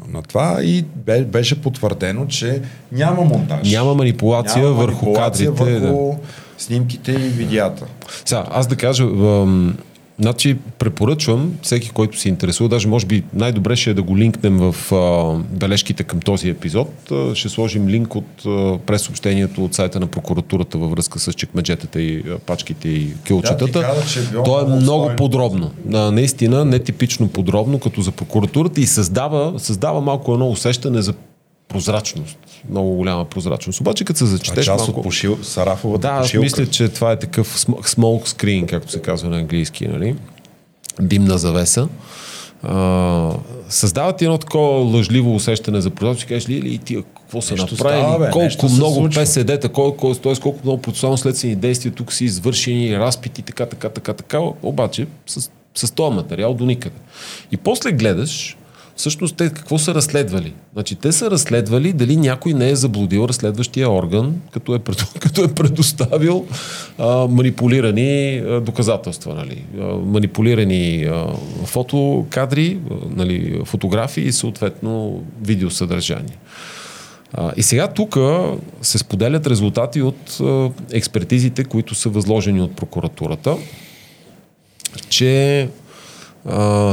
на това, и беше потвърдено, че няма монтаж. Няма манипулация, върху кадрите. Снимките и видеята. Сега, аз да кажа, значи препоръчвам всеки, който се интересува, даже може би най-добре ще е да го линкнем в бележките към този епизод. Ще сложим линк от пресъобщението от сайта на прокуратурата във връзка с чекмеджетата и пачките и кюлчетата. То е много подробно. Наистина, нетипично подробно, като за прокуратурата, и създава малко едно усещане за прозрачност. Много голяма прозрачност. Обаче, като се зачетеш малко... Сарафовата пушилка. Да, мисля, че това е такъв smoke screen, както се казва на английски, нали? Димна завеса. Създават едно такова лъжливо усещане за прозрачност. Кажеш ли, и тия какво са направили? Колко много ПСД-та, колко много процесуално следствени действия тук са извършени, разпити, така. Обаче, с този материал до никъде. И после гледаш всъщност те какво са разследвали? Значи, те са разследвали дали някой не е заблудил разследващия орган, като е предоставил манипулирани доказателства. Нали? Манипулирани фотокадри, нали, фотографии и съответно видеосъдържание. И сега тук се споделят резултати от експертизите, които са възложени от прокуратурата, че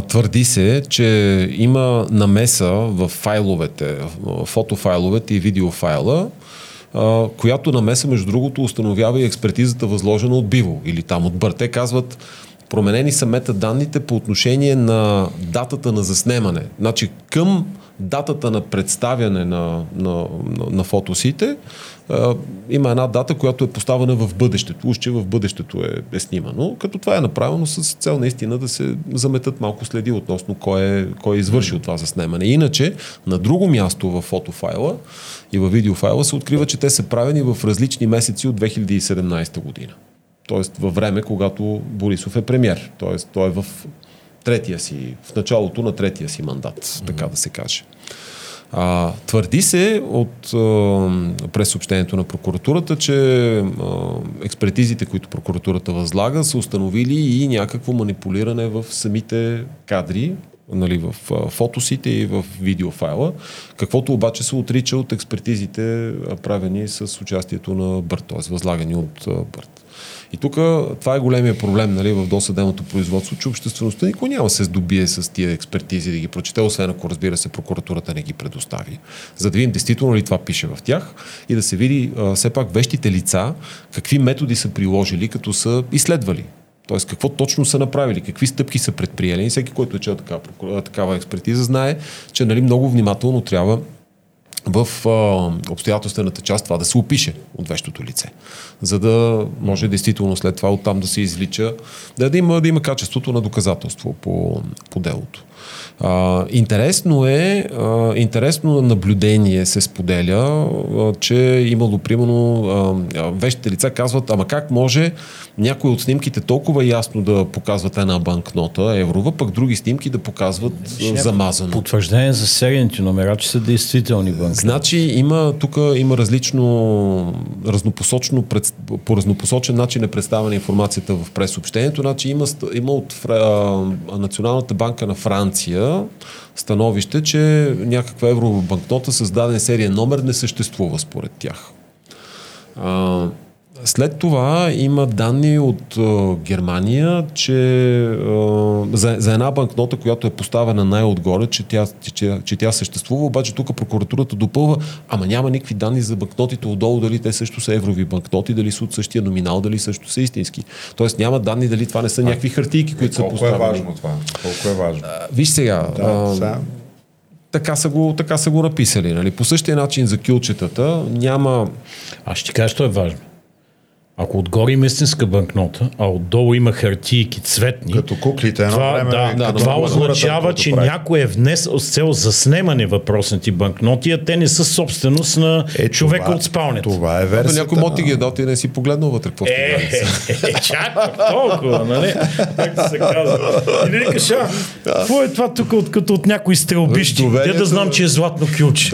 твърди се, че има намеса в файловете, фотофайловете и видеофайла, която намеса, между другото, установява и експертизата, възложена от Биво или там от Бърт. Те казват, Променени са метаданните по отношение на датата на заснемане. Значи към датата на представяне на фотосите има една дата, която е поставена в бъдещето. Още в бъдещето е снимано, като това е направено с цел наистина да се заметат малко следи относно кой е извършил това заснемане. Иначе на друго място в фотофайла и в видеофайла се открива, че те са правени в различни месеци от 2017 година. Тоест във време, когато Борисов е премиер. Тоест той е в началото на третия си мандат, така да се каже. Твърди се през съобщението на прокуратурата, че експертизите, които прокуратурата възлага, са установили и някакво манипулиране в самите кадри, нали, в фотосите и в видеофайла, каквото обаче се отрича от експертизите, правени с участието на БРТ, т.е. възлагани от БРТ. И тук това е големия проблем, нали, в досъдебното производство, че обществеността никой няма се здобие с тия експертизи да ги прочете, освен ако, разбира се, прокуратурата не ги предостави. За да видим действително ли това пише в тях и да се види все пак вещите лица какви методи са приложили, като са изследвали. Тоест какво точно са направили, какви стъпки са предприели. И всеки, който е чел такава експертиза, знае, че, нали, много внимателно трябва в обстоятелствената част това да се опише от вещото лице, за да може действително след това оттам да се излича, да има качеството на доказателство по делото. Интересно наблюдение се споделя, че имало примерно вещите лица казват, ама как може някои от снимките толкова ясно да показват една банкнота еврова, пък други снимки да показват замазано. Потвърждение за серийните номера, че са действителни банкноти. Значи тук има по разнопосочен начин е представена информацията в пресъобщението. Значи има от Националната банка на Франция становище, че някаква еврова банкнота с даден сериен номер не съществува според тях. След това има данни от Германия, че за една банкнота, която е поставена най-отгоре, че тя съществува, обаче тук прокуратурата допълва, ама няма никакви данни за банкнотите отдолу, дали те също са еврови банкноти, дали са от същия номинал, дали също са истински. Тоест няма данни дали това не са някакви хартийки, които са поставени. Колко е важно това? Виж сега... Така са го написали. Нали? По същия начин за кюлчетата няма... Аз ще кажа, що е важно. Ако отгоре има истинска банкнота, а отдолу има хартийки цветни, като куклите, това означава, че някой е внесъл с цел заснемане въпросните банкноти, а те не са собственост на човека от спалнята. Това е версията. Някой моти ги е дал и не си погледнал вътре какво сте гледали. Толкова, нали? Както се казва. И не викаш, какво е това тук, като от някои стрелбищи? Те да знам, че е златно кюлче.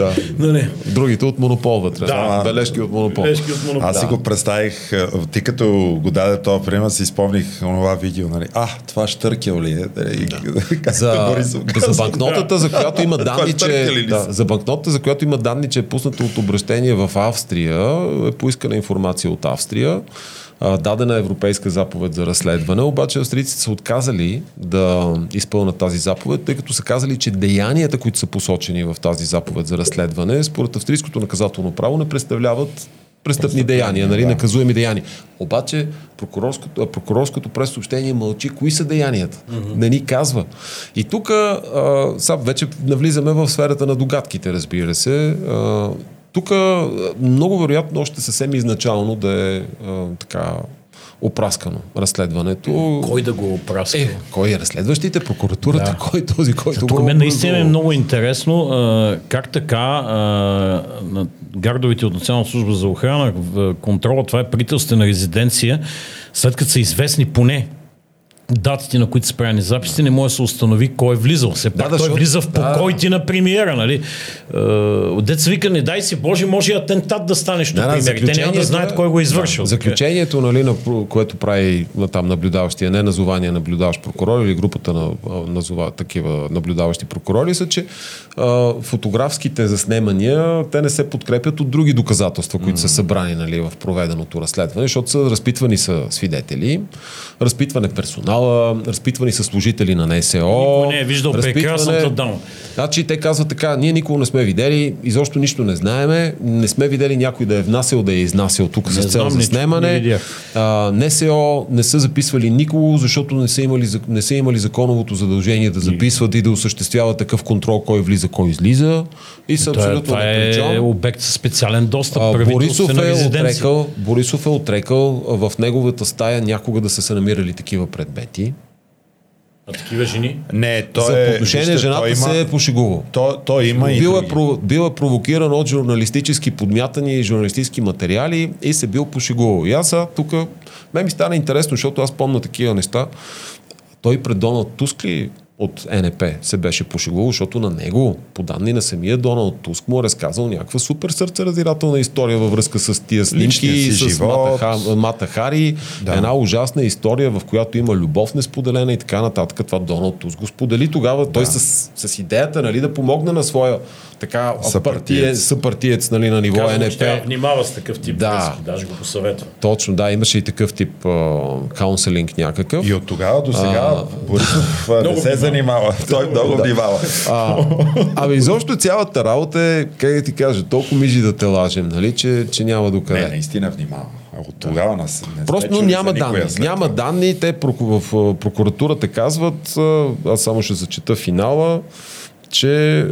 Другите от монопол вътре. Бележки от монопол. Аз си го представих. Ти като го даде този пример, си спомних онова видео, нали? Това Щъркел ли е? За банкнотата, за която има данни, че е пусната от обращение в Австрия, е поискана информация от Австрия, дадена европейска заповед за разследване, обаче австрийците са отказали да изпълнят тази заповед, тъй като са казали, че деянията, които са посочени в тази заповед за разследване, според австрийското наказателно право не представляват престъпни деяния, нали, наказуеми деяния. Обаче прокурорското прессъобщение мълчи кои са деянията. Не ни казва. И тук вече навлизаме в сферата на догадките, разбира се. Тук много вероятно още съвсем изначално да е така опраскано разследването. Кой да го опраска? Кой е разследващите? Прокуратурата? Да. Кой е този, който го опраска? Мен наистина е много интересно как така гардовите от Национална служба за охрана, контрола, това е правителствена резиденция, след като са известни поне датите, на които са правени записите, не може да се установи кой е влизал. Все пак той влиза в покоите на премиера, нали? Деца вика, не дай си Боже, може и атентат да стане на премиера. Те няма да знаят кой го е извършил. Заключението, нали, което прави там наблюдаващия, не назования наблюдаващ прокурор или групата на такива наблюдаващи прокурори, са, че фотографските заснемания, те не се подкрепят от други доказателства, които са събрани, нали, в проведеното разследване, защото разпитвани са свидетели, разпитване персонал, зала, разпитвани са служители на НСО. Никой не е виждал прекрасната дама. Значи те казват така, ние никога не сме видели, изобщо нищо не знаеме, не сме видели някой да е внасял, да е изнасял тук с цел за снемане. НСО не са записвали никого, защото не са имали законовото задължение да записват и да осъществяват такъв контрол, кой влиза, кой излиза. И са абсолютно непричам. Това е обект със специален достъп. Борисов е отрекал в неговата стая някога да са намирали такива предмети. А такива жени? Не, за отношение жената се е пошегувал. Той има и други. Бил е провокиран от журналистически подмятания и журналистически материали и се бил пошегувал. И аз тук, мен ми стана интересно, защото аз помня такива неща. Той пред Доналд Туск ли от НП се беше пошегувал, защото на него, по данни на самия Доналд Туск, му е разказал някаква супер сърцераздирателна история във връзка с тия снимки, с Мата Хари, да. Една ужасна история, в която има любов несподелена и така нататък. Това Доналд Туск го сподели тогава. Да. Той с идеята, нали, да помогне на своя така съпартиец, нали, на ниво НП. Ще внимава с такъв тип връзки, даже го посъветвам. Точно, да, имаше и такъв тип каунселинг някакъв. И от тогава до сега Борисов не се занимава. Той много внимава. Абе, изобщо цялата работа е, как да ти кажа, толкова мижи да те лажем, нали, че няма докъде. Не, наистина внимава. От тогава нас не просто няма данни. Няма данни, те в прокуратурата казват, аз само ще зачета финала, че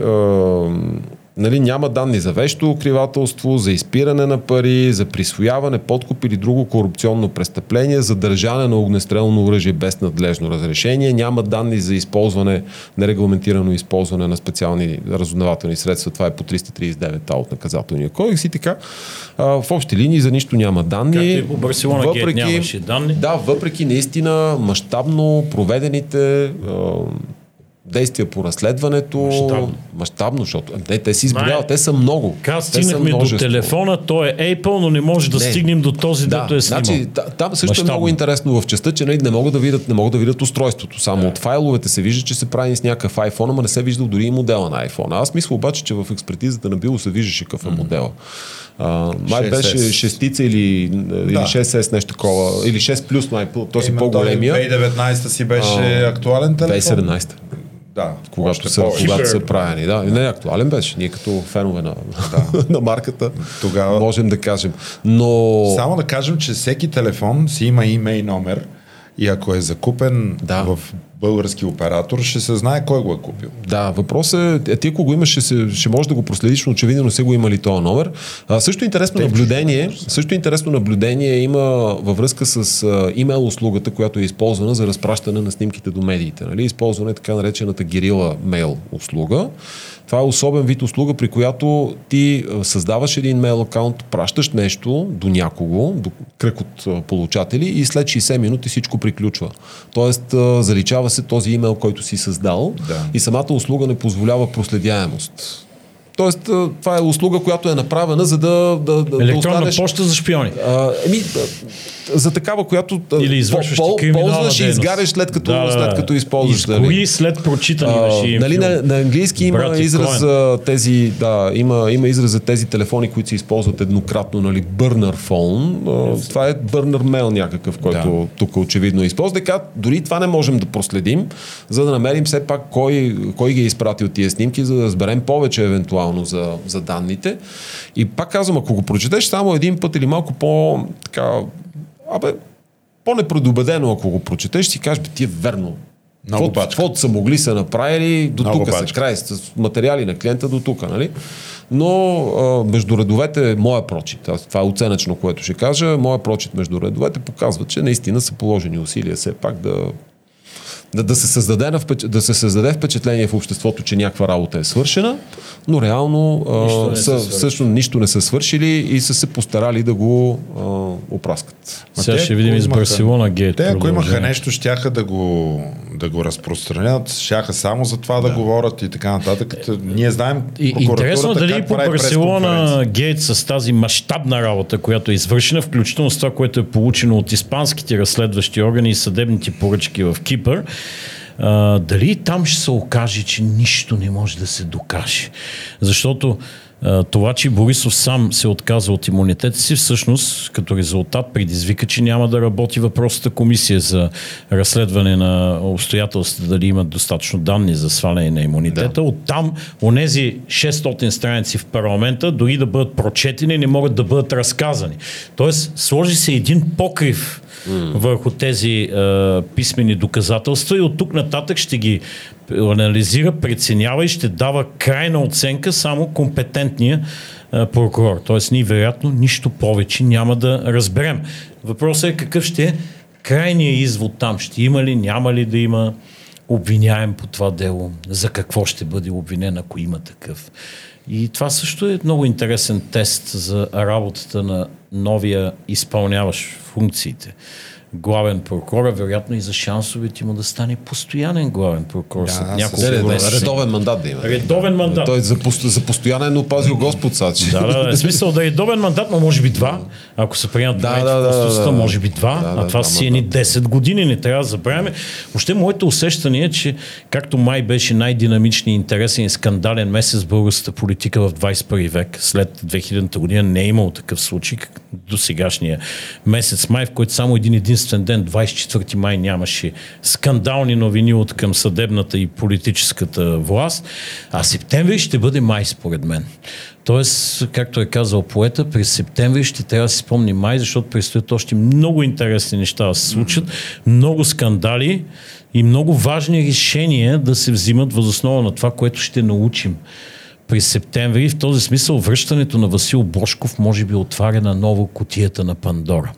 нали, няма данни за вещо укривателство, за изпиране на пари, за присвояване, подкуп или друго корупционно престъпление, за държане на огнестрелно оръжие без надлежно разрешение, няма данни за използване, нерегламентирано използване на специални разузнавателни средства, това е по 339А от наказателния кодекс и така. В общи линии за нищо няма данни. Както и по Барселона Гейт нямаше данни. Да, въпреки наистина мащабно проведените действия по разследването, мащабно, защото те си изборяват, те са много. Как стигнахме до телефона, той е Apple, но не може да стигнем до този, дето е снимал. Значи, там също е много интересно в частта, че не могат да видят устройството. Само от файловете се вижда, че се прави с някакъв iPhone, ама не се вижда дори и модела на iPhone. Аз мисля обаче, че в експертизата на било се виждаше какъв е модела. Май беше 6 или 6S, нещо такова, или 6 плюс, той си по-големия. 2019 си беше актуален телефон. 2017. Да, когато са правени. Да. Не, актуален беше. Ние като фенове на марката тогава можем да кажем. Но... Само да кажем, че всеки телефон си има имей номер и ако е закупен в български оператор, ще се знае кой го е купил. Да, въпросът е, ти ако го имаш, ще можеш да го проследиш, но очевидно не са го имали този номер. Също интересно наблюдение има във връзка с имейл услугата, която е използвана за разпращане на снимките до медиите. Нали? Използване е така наречената герила мейл услуга. Това е особен вид услуга, при която ти създаваш един мейл акаунт, пращаш нещо до някого, до кръг от получатели и след 60 минути всичко приключва. Тоест, заличава се този имейл, който си създал и самата услуга не позволява проследяемост. Тоест, това е услуга, която е направена, за да електронна да поща за шпиони. За такава, която ползваш и изгаряш след като използваш. Изкори след прочитане. Нали, на английски има израз за тези, има израз за тези телефони, които се използват еднократно, нали, burner phone. Това е burner mail някакъв, който тук очевидно е използва. Така, дори това не можем да проследим, за да намерим все пак кой ги е изпратил тия снимки, за да разберем повече евентуално за данните. И пак казвам, ако го прочетеш само един път или малко по-непредубедено, ако го прочетеш, си кажеш, бе, ти е верно. Каквото са могли са направили, до тук са край, с материали на клиента до тук, нали? Но между редовете, моя прочит, това е оценъчно, което ще кажа, моя прочит между редовете показва, че наистина са положени усилия все пак да се създаде впечатление в обществото, че някаква работа е свършена, но реално всъщност нищо не са свършили и са се постарали да го опраскат. Сега ще видим из Барселона Гейт. Те, ако имаха нещо, щяха да го разпространят, щяха само за това да говорят и така нататък. Ние знаем прокуратурата. Интересно дали по Барселона Гейт с тази мащабна работа, която е извършена, включително с това, което е получено от испанските разследващи органи и съдебните поръчки в Кипър, дали там ще се окаже, че нищо не може да се докаже. Защото Това, че Борисов сам се отказа от имунитета си, всъщност като резултат предизвика, че няма да работи въпросната комисия за разследване на обстоятелствата, дали имат достатъчно данни за сваляне на имунитета. Да. Оттам онези 600 страници в парламента, дори да бъдат прочетени, не могат да бъдат разказани. Тоест, сложи се един покрив върху тези писмени доказателства и от тук нататък ще ги анализира, преценява и ще дава крайна оценка само компетентния прокурор. Тоест ние вероятно нищо повече няма да разберем. Въпросът е какъв ще е крайният извод там. Ще има ли, няма ли да има обвиняем по това дело? За какво ще бъде обвинен, ако има такъв? И това също е много интересен тест за работата на новия изпълняващ функциите главен прокурор, вероятно и за шансовете му да стане постоянен главен прокурор. Редовен мандат да има. Редовен мандат. Той за постоянен опазил Господ Сачи. В смисъл да е редовен мандат, но може би два. Ако се приемат правителството, може би два. А това си едни 10 години, не трябва да забравяме. Въобще моето усещане е, че както май беше най-динамични, интересен и скандален месец българската политика в 21 век, след 2000 година не е имало такъв случай до сегашния месец май, в който само единствен ден, 24 май, нямаше скандални новини от към съдебната и политическата власт, а септември ще бъде май, според мен. Тоест, както е казал поета, през септември ще трябва да си спомни май, защото предстоят още много интересни неща да се случат, много скандали и много важни решения да се взимат въз основа на това, което ще научим през септември. И в този смисъл връщането на Васил Божков може би отваря на ново кутията на Пандора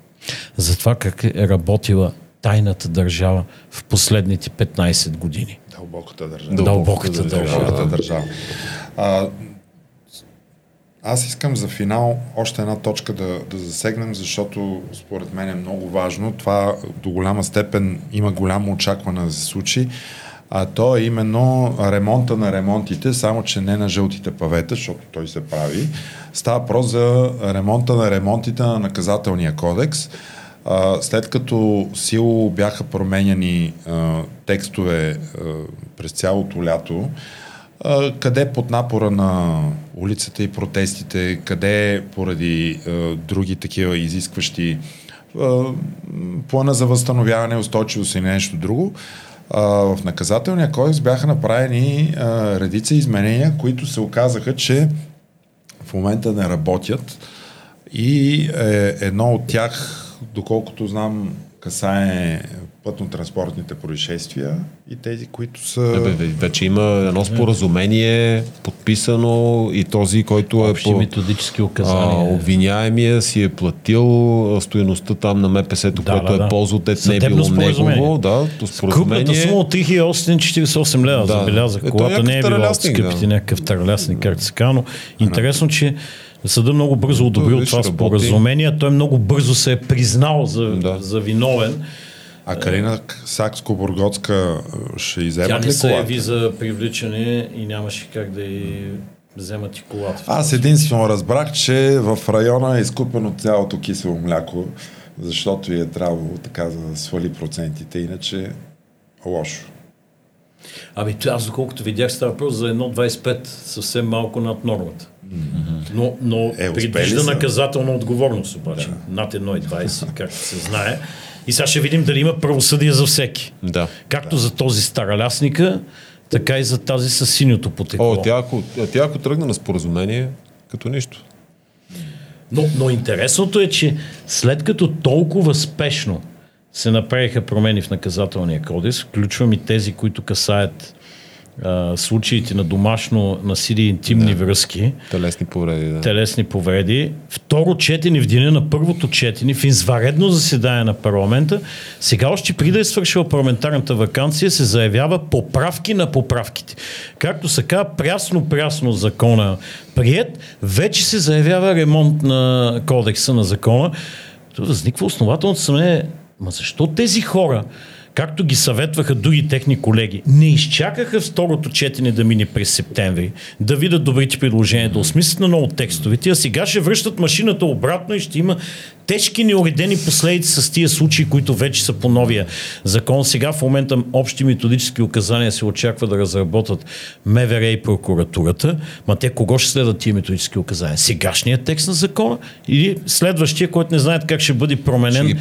за това как е работила тайната държава в последните 15 години. Дълбоката държава. Аз искам за финал още една точка да засегнем, защото според мен е много важно. Това до голяма степен има голямо очакване да се случи. А то е именно ремонта на ремонтите, само че не на жълтите павета, защото той се прави. Става въпрос за ремонта на ремонтите на наказателния кодекс. След като силово бяха променяни текстове през цялото лято, къде под напора на улицата и протестите, къде поради други такива изискващи плана за възстановяване, устойчивост и нещо друго, в наказателния кодекс бяха направени редица изменения, които се оказаха, че в момента не работят и едно от тях, доколкото знам, касае пътно-транспортните происшествия и тези, които са... Вече има едно споразумение подписано и този, който е общи методически указания. Обвиняемия си е платил стоеността там на МПС-то, което е ползвал, не е било негово. Да, крупната сума от 3848 лева забелязах, когато не е било от скъпите, някакъв търлясник, както се казва, но интересно, че съдът много бързо одобрил това споразумение. Той много бързо се е признал за виновен. А Калина Сакско-Бурготска ще изземат ли колата? Тя не се яви за привличане и нямаше как да й вземат и колата. Аз единствено разбрах, че в района е изкупено цялото кисело мляко, защото ѝ е трябвало така за да свали процентите, иначе лошо. Аз доколкото видях, става въпрос за 1,25, съвсем малко над нормата. Но предвижда наказателна отговорност обаче. Над 1,20, както се знае. И сега ще видим дали има правосъдие за всеки. Както за този старалясника, така и за тази със синьото потекло. Тя ако тръгна на споразумение, като нищо. Но интересното е, че след като толкова спешно се направиха промени в наказателния кодекс, включвам и тези, които касаят случаите на домашно насилие, интимни връзки, телесни повреди. Второ четене в деня на първото четене в извънредно заседание на парламента, сега още преди да е свършила парламентарната ваканция, се заявява поправки на поправките. Както се казва, прясно закона приет, вече се заявява ремонт на кодекса на закона. Това възниква основателното съмнение. Ма защо тези хора, както ги съветваха други техни колеги, не изчакаха второто четене да мине през септември, да видят добрите предложения, да осмислят на ново текстовете, а сега ще връщат машината обратно и ще има тежки неуредени последици с тия случаи, които вече са по новия закон. Сега в момента общи методически указания се очаква да разработат МВР и прокуратурата. Ма те кого ще следват тия методически указания? Сегашният текст на закона или следващия, който не знаят как ще бъде променен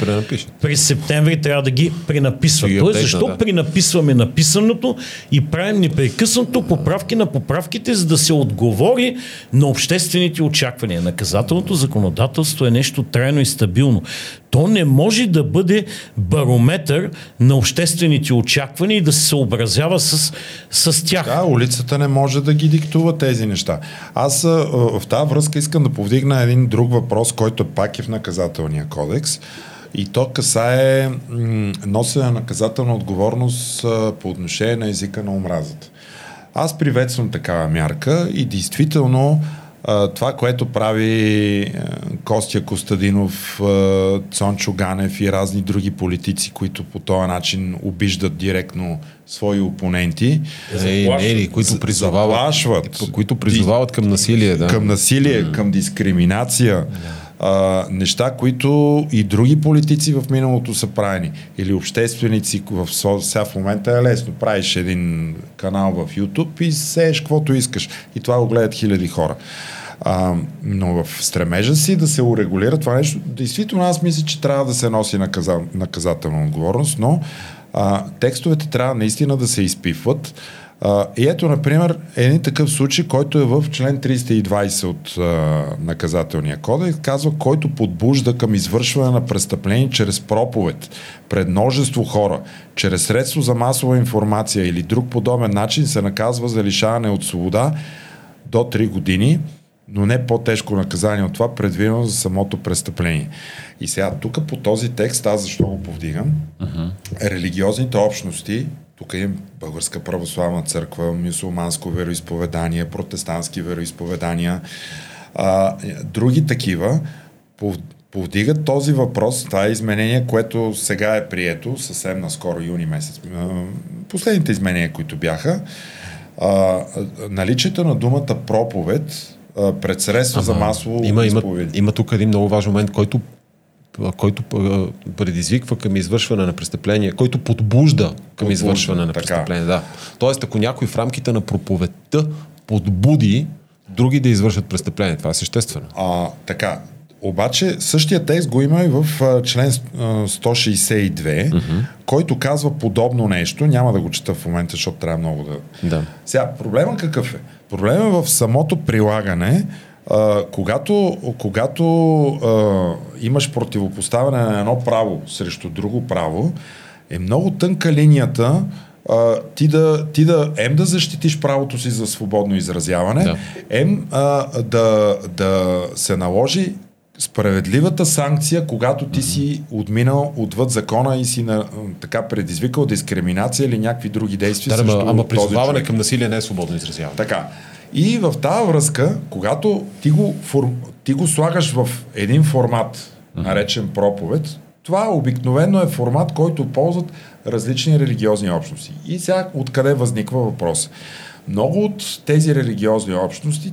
през септември, трябва да ги пренаписват. Тоест, защо пренаписваме написаното и правим непрекъснато поправки на поправките, за да се отговори на обществените очаквания. Наказателното законодателство е нещо трайно и стабилно. То не може да бъде барометър на обществените очаквания и да се съобразява с тях. Да, улицата не може да ги диктува тези неща. Аз в тази връзка искам да повдигна един друг въпрос, който пак е в наказателния кодекс. И то касае носене на наказателна отговорност по отношение на езика на омразата. Аз приветствам такава мярка и действително това, което прави Костя Костадинов, Цончо Ганев и разни други политици, които по този начин обиждат директно свои опоненти, които призовават към насилие, към дискриминация. Неща, които и други политици в миналото са правени. Или общественици, сега в момента е лесно. Правиш един канал в YouTube и сееш каквото искаш. И това го гледат хиляди хора. Но в стремежа си да се урегулира това нещо, действително аз мисля, че трябва да се носи наказателна отговорност, но текстовете трябва наистина да се изпиват. И ето, например, един такъв случай, който е в член 320 от наказателния кодекс, казва, който подбужда към извършване на престъпление чрез проповед пред множество хора, чрез средство за масова информация или друг подобен начин, се наказва за лишаване от свобода до 3 години, но не по-тежко наказание от това, предвидено за самото престъпление. И сега тук по този текст, аз защо го повдигам, религиозните общности, тук има Българска православна църква, мюсулманско вероизповедание, протестантски вероизповедания, други такива, повдигат този въпрос, това е изменение, което сега е прието, съвсем наскоро, юни месец. Последните изменения, които бяха, наличието на думата проповед пред средства за масово изповед. Има тук един много важен момент, който предизвиква към извършване на престъпление, който подбужда към извършване на престъпление. Да. Тоест, ако някой в рамките на проповедта подбуди други да извършат престъпление, това е съществено. Така. Обаче същия текст го има и в член 162, който казва подобно нещо. Няма да го чета в момента, защото трябва много да... Сега, проблемът какъв е? Проблемът е в самото прилагане. Когато имаш противопоставяне на едно право срещу друго право, е много тънка линията ти да защитиш правото си за свободно изразяване, да се наложи справедливата санкция, когато ти си отминал отвъд закона и си така предизвикал дискриминация или някакви други действия срещу този човек. Ама призоваване към насилие не е свободно изразяване. Така. И в тази връзка, когато ти го слагаш в един формат, наречен проповед, това обикновено е формат, който ползват различни религиозни общности. И сега откъде възниква въпрос? Много от тези религиозни общности,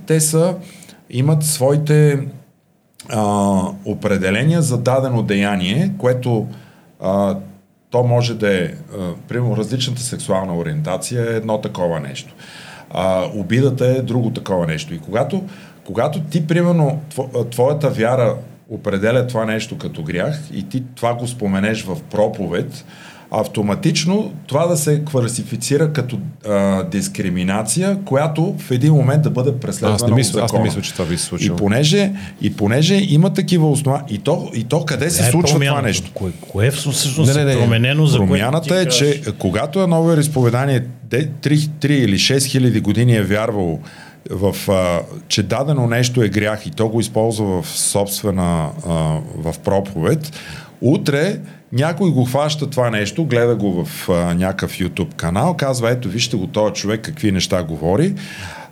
имат своите определения за дадено деяние, което то може да е, примерно, различната сексуална ориентация е едно такова нещо. Обидата е друго такова нещо. И когато ти, примерно, твоята вяра определя това нещо като грях и ти това го споменеш в проповед, автоматично това да се класифицира като дискриминация, която в един момент да бъде преследвана от закона. Аз не мисля, че това би се случило. И понеже има такова основа, и то къде се случва това нещо? Кое всъщност е променено? Промяната е, че когато едно вероизповедание 3 или 6 хиляди години е вярвало, че дадено нещо е грях и то го използва в собствена в проповед, утре някой го хваща това нещо, гледа го в някакъв YouTube канал, казва, ето вижте го този човек какви неща говори,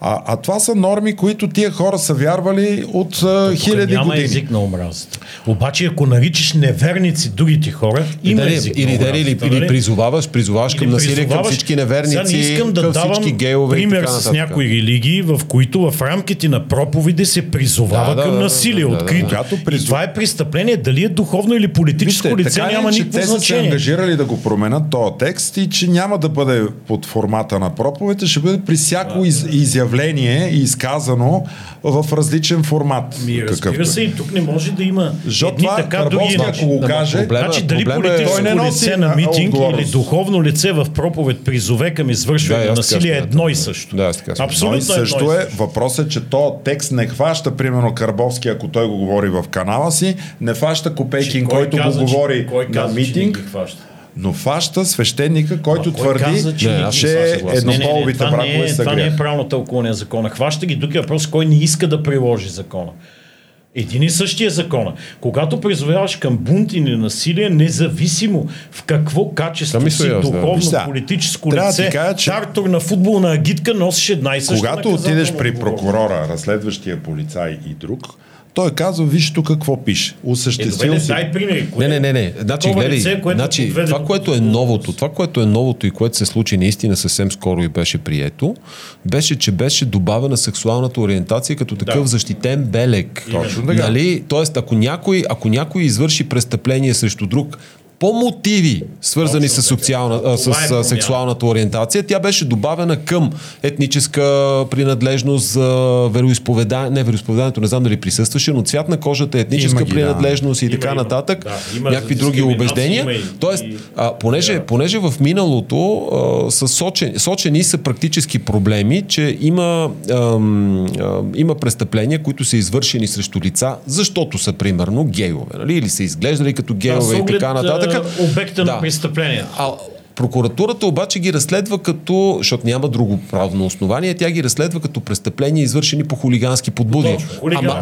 А това са норми, които тия хора са вярвали от хиляди години. Няма език на омразата. Обаче ако наричаш неверници другите хора, има език на омразата. Или призоваваш към насилие, към всички неверници, не искам да към всички геове. Пример с някои религии, в които в рамките на проповеди се призовава към насилие открито. И това е престъпление, дали е духовно или политическо лице, няма никакво значение. Те са се ангажирали да го променят този текст и че няма да бъде под формата на проповедите, ще бъде при всяко изявление и изказано в различен формат. Разбира се, и тук не може да има едни така, други. Ако го каже, значи дали политическо лице на митинг или духовно лице в проповед призове към извършване на насилие е едно и също. Абсолютно също е. Въпросът е, че този текст не хваща, примерно Кърбовски, ако той го говори в канала си, не хваща Копейкин, който го говори на митинг. Но фаща свещеника, който твърди, каза, че еднополовите бракове са грех. Това не е правилно тълкуване на закона. Хваща ги, тук е въпрос, кой не иска да приложи закона. Един и същия закона. Когато призовяваш към бунт и ненасилие, независимо в какво качество си, духовно-политическо лице, тартор на футболна агитка носиш една и съща наказателна отговорност. Когато отидеш при прокурора, разследващия полицай и друг, той казва, виж тук какво пише. Осъществил си. Не. Значи, това, което е новото, и което се случи наистина съвсем скоро и беше прието, беше, че беше добавена сексуалната ориентация като такъв защитен белег. Точно така. Нали? Тоест, ако някой извърши престъпление срещу друг по мотиви, свързани с сексуалната ориентация, тя беше добавена към етническа принадлежност, вероизповеданието, не знам дали присъстваше, но цвят на кожата, етническа принадлежност и така нататък, някакви други убеждения. Тоест, понеже в миналото са сочени са практически проблеми, че има престъпления, които са извършени срещу лица, защото са, примерно, гейове, нали? Или са изглеждали като гейове и така нататък. Обекта на престъпление. Прокуратурата обаче ги разследва като, защото няма друго правно основание, тя ги разследва като престъпления, извършени по хулигански подбуди.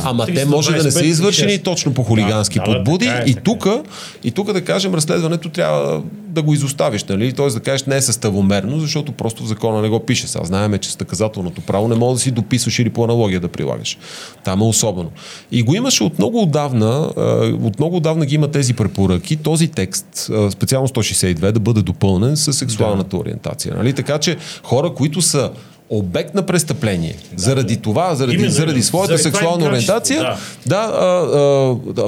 Ама те може да не са извършени точно по хулигански подбуди. И тук да кажем, разследването трябва да го изоставиш, нали? Т.е. да кажеш, не е съставомерно, защото просто в закона не го пише. Сега знаем, че с наказателното право не може да си дописваш или по аналогия да прилагаш. Там е особено. И го имаше от много отдавна ги има тези препоръки, този текст, специално 162, да бъде допълнен със сексуалната ориентация. Нали? Така че хора, които са обект на престъпление. Заради своята сексуална ориентация,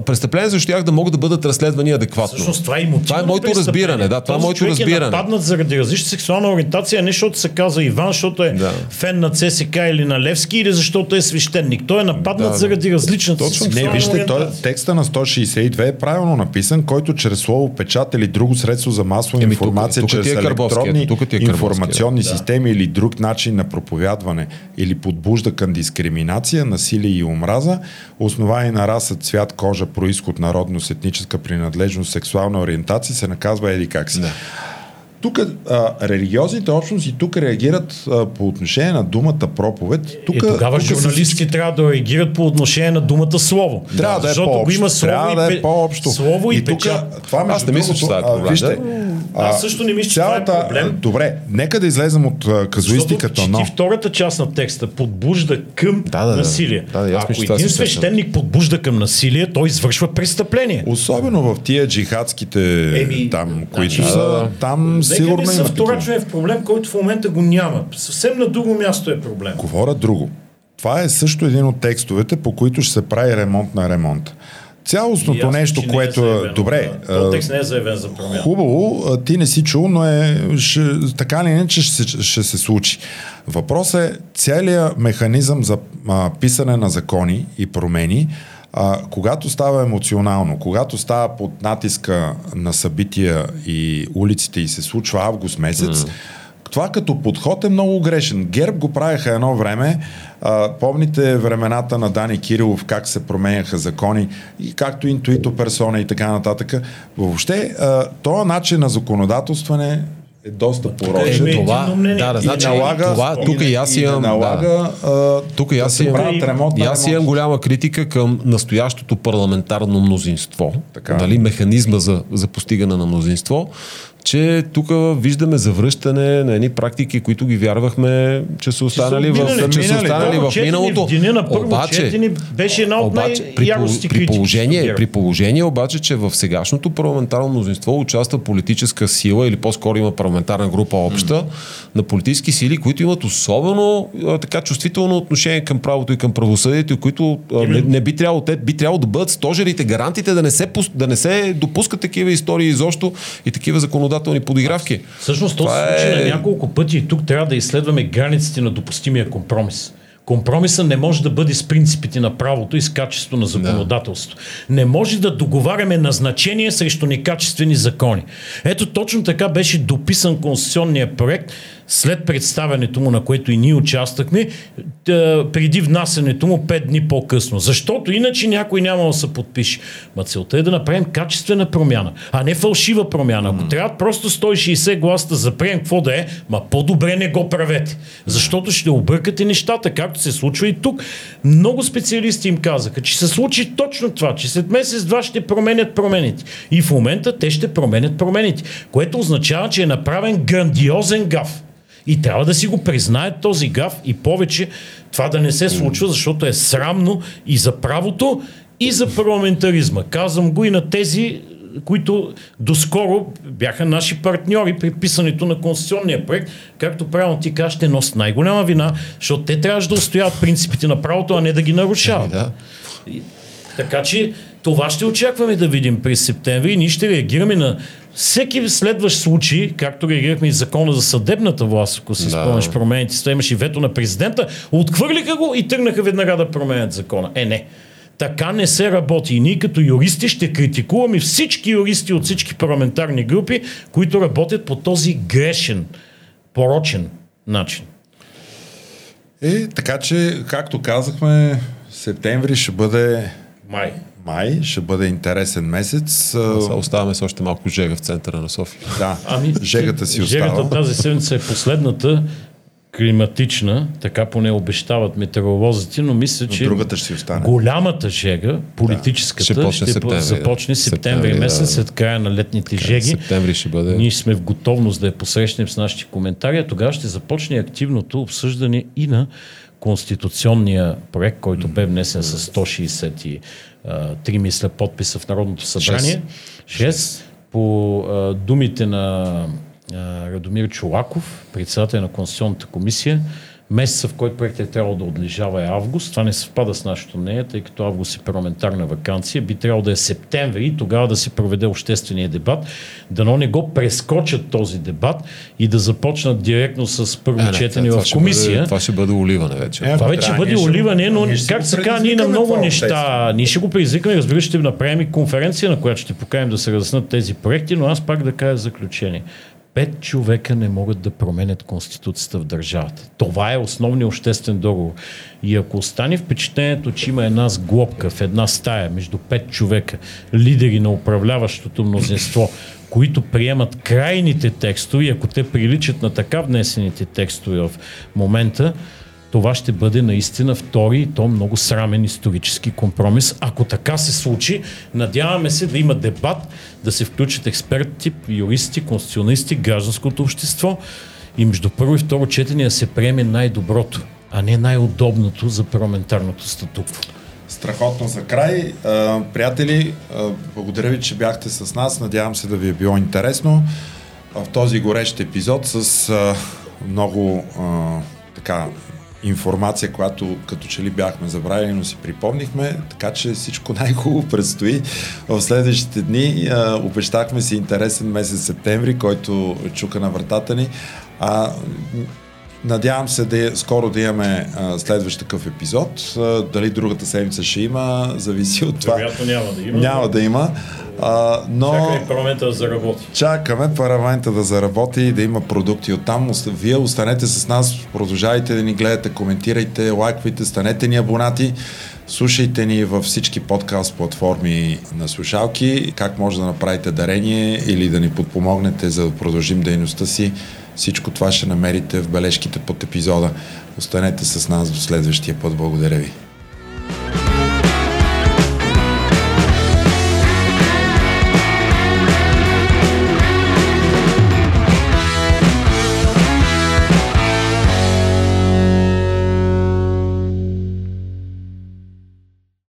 престъпления защо тях да могат да бъдат разследвани адекватно. Всъщност, това е мотивно. Това е моето разбиране. Това е моето разбиране. Да, нападнат заради различна сексуална ориентация, не защото се казва Иван, защото е фен на ЦСК или на Левски, или защото е свещеник. Той е нападнат заради различната сексуална ориентация. Текста на 162 е правилно написан, който чрез слово печат или друго средство за масова информация, чрез електронни информационни системи или друг начин на проповядване или подбужда към дискриминация, насилие и омраза, основание на раса, цвят, кожа, произход, народност, етническа принадлежност, сексуална ориентация, се наказва еди как си. Да. Тук религиозните общности тук реагират по отношение на думата проповед. Тук, тогава журналисти трябва да реагират по отношение на думата слово. Трябва да е по-общо. Защото има слово и печат. Аз не мисля, че това е проблем. Аз също не мисля, че това е проблем. Добре, нека да излезем от казуистиката. Защото втората част на текста подбужда към насилие. Ако един свещеник подбужда към насилие, той извършва престъпление. Особено в тия джихадските там, които са там. Нека не са вторачване в проблем, който в момента го няма. Съвсем на друго място е проблем. Говоря друго. Това е също един от текстовете, по които ще се прави ремонт на ремонт. Цялостното нещо, че което не е заявено, добре. Да. Текст не е заявен за промяна. Хубаво, ти не си чул, но така ли не, че ще се случи. Въпрос е целият механизъм за писане на закони и промени, когато става емоционално, когато става под натиска на събития и улиците и се случва август месец, това като подход е много грешен. ГЕРБ го правеха едно време. Помните времената на Дани Кирилов, как се променяха закони и както интуито персона и така нататък. Въобще, този начин на законодателстване е доста порочен. Тук аз имам голяма критика към настоящото парламентарно мнозинство. Механизма за постигане на мнозинство. че тук виждаме завръщане на едни практики, които ги вярвахме, че са останали в миналото. Обаче, при положение обаче, че в сегашното парламентарно мнозинство участва политическа сила или по-скоро има парламентарна група обща на политически сили, които имат особено така чувствително отношение към правото и към правосъдието, които не би трябвало, те би трябвало да бъдат стожерите, гарантите, да не се допускат такива истории изобщо и такива законодателни подигравки. Всъщност това се случи на няколко пъти и тук трябва да изследваме границите на допустимия компромис. Компромисът не може да бъде с принципите на правото и с качеството на законодателство. Да. Не може да договаряме назначение срещу некачествени закони. Ето точно така беше дописан конституционният проект след представянето му, на което и ние участвахме, преди внасянето му 5 дни по-късно. Защото иначе някой няма да се подпише. Ма целта е да направим качествена промяна, а не фалшива промяна. Ако трябва просто 160 гласа да запрем какво да е, ма по-добре не го правете. Защото ще объркате нещата, както се случва и тук. Много специалисти им казаха, че се случи точно това, че след месец-два ще променят промените. И в момента те ще променят промените, което означава, че е направен грандиозен гаф. И трябва да си го признаят този гаф и повече това да не се случва, защото е срамно и за правото, и за парламентаризма. Казвам го и на тези, които доскоро бяха наши партньори при писането на конституционния проект, както правилно ти кажеш, те носят най-голяма вина, защото те трябваше да устояват принципите на правото, а не да ги нарушават. Да. Така че това ще очакваме да видим през септември и ние ще реагираме на всеки следващ случай, както реагирахме и закона за съдебната власт, ако се спомнеш промените, имаше и вето на президента, отхвърлиха го и тръгнаха веднага да променят закона. Не. Така не се работи. И ние като юристи ще критикуваме всички юристи от всички парламентарни групи, които работят по този грешен, порочен начин. Така че, както казахме, септември ще бъде... Май ще бъде интересен месец. Оставаме с още малко жега в центъра на София. Да, жегата си остава. Жегата тази седмица е последната климатична, така поне обещават метеоролозите, но мисля, че голямата жега, политическата, ще започне септември месец, след края на летните жеги. Ще бъде... Ние сме в готовност да я посрещнем с нашите коментари. Тогава ще започне активното обсъждане и на конституционния проект, който бе внесен с 163 мисля подписа в Народното събрание. 6. По думите на Радомир Чолаков, председател на Конституционната комисия, месеца, в който проектът е трябвало да отлежава е август. Това не съвпада с нашето мнение, тъй като август е парламентарна ваканция. Би трябвало да е септември и тогава да се проведе обществения дебат. Дано не го прескочат този дебат и да започнат директно с първо четене в комисия. Това ще бъде оливане вече. Това вече бъде оливане, но както се казва, ние на много неща. Ние ще го предизвикаме, разбира се, ще направим и конференция, на която ще поканим да се разяснат тези проекти, но аз пак да кажа заключение. 5 човека не могат да променят конституцията в държавата. Това е основният обществен договор. И ако остане впечатлението, че има една сглобка в една стая между 5 човека, лидери на управляващото мнозинство, които приемат крайните текстове, ако те приличат на така внесените текстове в момента, това ще бъде наистина втори и то много срамен исторически компромис. Ако така се случи, надяваме се да има дебат, да се включат експерти, юристи, конституционисти, гражданското общество и между първо и второ четене да се приеме най-доброто, а не най-удобното за парламентарното статукво. Страхотно за край. Приятели, благодаря ви, че бяхте с нас. Надявам се да ви е било интересно. В този горещ епизод с много така... информация, която като че ли бяхме забравили, но си припомнихме, така че всичко най-хубаво предстои в следващите дни. Обещахме си интересен месец септември, който чука на вратата ни. Надявам се да скоро да имаме следващ такъв епизод. Дали другата седмица ще има, зависи от това. Вероятно няма да има. Но... Чакаме парламента да заработи. Чакаме парламента да заработи и да има продукти оттам. Вие останете с нас, продължавайте да ни гледате, коментирайте, лайквайте, станете ни абонати, слушайте ни във всички подкаст платформи на слушалки. Как може да направите дарение или да ни подпомогнете, за да продължим дейността си. Всичко това ще намерите в бележките под епизода. Останете с нас до следващия път. Благодаря ви.